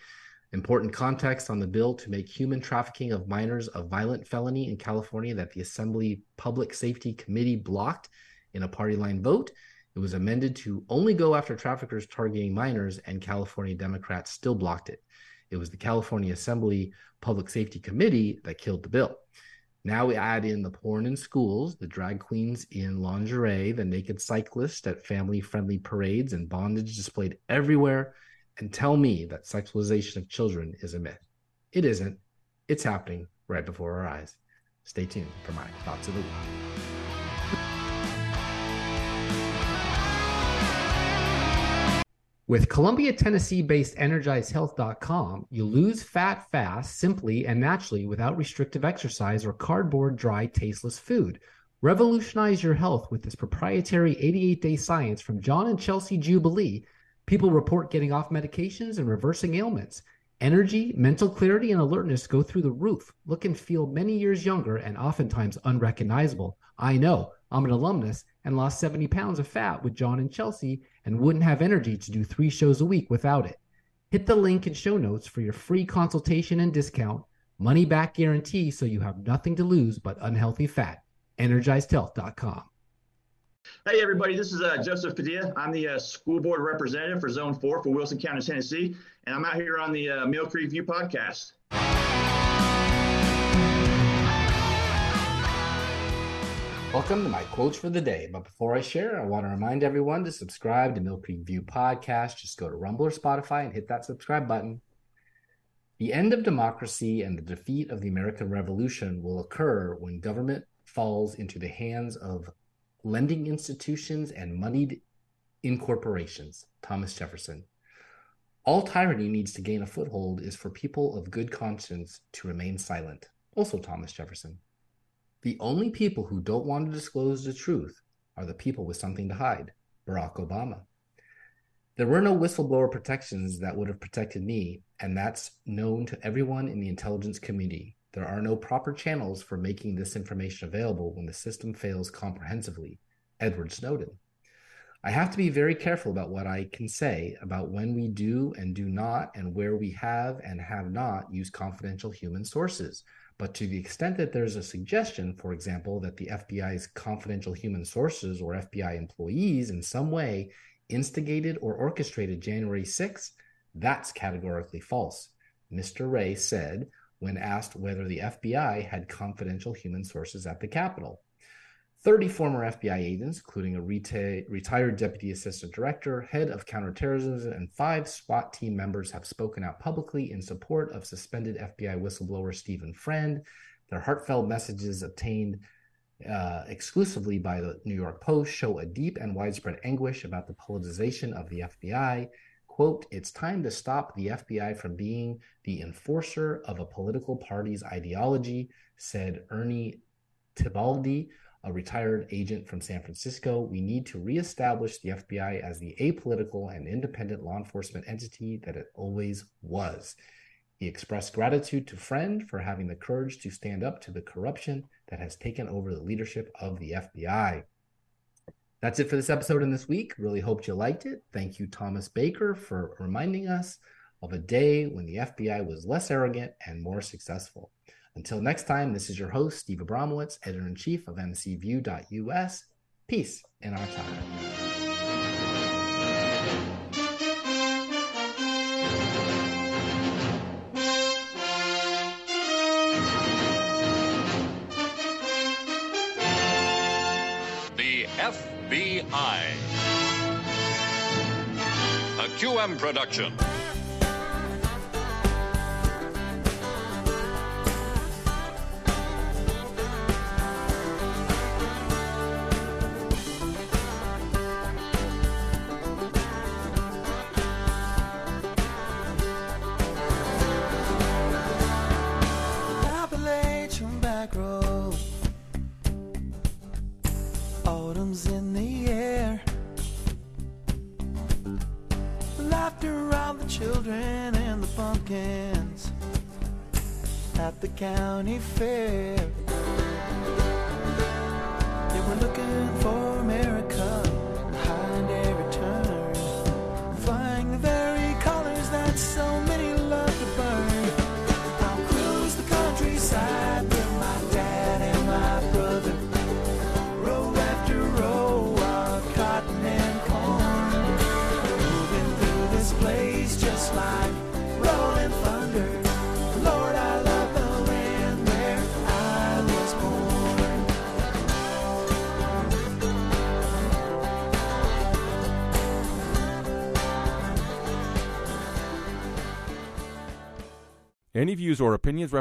Important context on the bill to make human trafficking of minors a violent felony in California that the Assembly Public Safety Committee blocked in a party-line vote. It was amended to only go after traffickers targeting minors, and California Democrats still blocked it. It was the California Assembly Public Safety Committee that killed the bill. Now we add in the porn in schools, the drag queens in lingerie, the naked cyclist at family-friendly parades, and bondage displayed everywhere. And tell me that sexualization of children is a myth. It isn't. It's happening right before our eyes. Stay tuned for my Thoughts of the Week. With Columbia, Tennessee-based EnergizeHealth.com, you lose fat fast, simply and naturally, without restrictive exercise or cardboard, dry, tasteless food. Revolutionize your health with this proprietary 88-day science from John and Chelsea Jubilee. People report getting off medications and reversing ailments. Energy, mental clarity, and alertness go through the roof. Look and feel many years younger and oftentimes unrecognizable. I know. I'm an alumnus and lost 70 pounds of fat with John and Chelsea and wouldn't have energy to do 3 shows a week without it. Hit the link in show notes for your free consultation and discount. Money back guarantee, so you have nothing to lose but unhealthy fat. EnergizedHealth.com. Hey, everybody, this is Joseph Padilla. I'm the school board representative for Zone 4 for Wilson County, Tennessee, and I'm out here on the Mill Creek View podcast. Welcome to my quotes for the day. But before I share, I want to remind everyone to subscribe to Mill Creek View podcast. Just go to Rumble or Spotify and hit that subscribe button. The end of democracy and the defeat of the American Revolution will occur when government falls into the hands of lending institutions and moneyed incorporations. Thomas Jefferson. All tyranny needs to gain a foothold is for people of good conscience to remain silent. Also Thomas Jefferson. The only people who don't want to disclose the truth are the people with something to hide. Barack Obama. There were no whistleblower protections that would have protected me, and that's known to everyone in the intelligence community. There are no proper channels for making this information available when the system fails comprehensively. Edward Snowden. I have to be very careful about what I can say, about when we do and do not, and where we have and have not used confidential human sources. But to the extent that there's a suggestion, for example, that the FBI's confidential human sources or FBI employees in some way instigated or orchestrated January 6th, that's categorically false. Mr. Wray said, when asked whether the FBI had confidential human sources at the Capitol. 30 former FBI agents, including a retired deputy assistant director, head of counterterrorism, and 5 SWAT team members have spoken out publicly in support of suspended FBI whistleblower Stephen Friend. Their heartfelt messages, obtained exclusively by the New York Post, show a deep and widespread anguish about the politicization of the FBI. Quote, it's time to stop the FBI from being the enforcer of a political party's ideology, said Ernie Tibaldi, a retired agent from San Francisco. We need to reestablish the FBI as the apolitical and independent law enforcement entity that it always was. He expressed gratitude to Friend for having the courage to stand up to the corruption that has taken over the leadership of the FBI. That's it for this episode and this week. Really hoped you liked it. Thank you, Thomas Baker, for reminding us of a day when the FBI was less arrogant and more successful. Until next time, this is your host, Steve Abramowitz, editor-in-chief of mcview.us. peace in our time. FBI, a QM production. Appalachian back road, autumn's in the air, laughter around the children and the pumpkins at the county fair. They were looking for America behind every turn, flying the very colors that so many love to burn. I'll cruise the countryside with my dad and my brother, just like rolling thunder. Lord, I love the land where I was born. Any views or opinions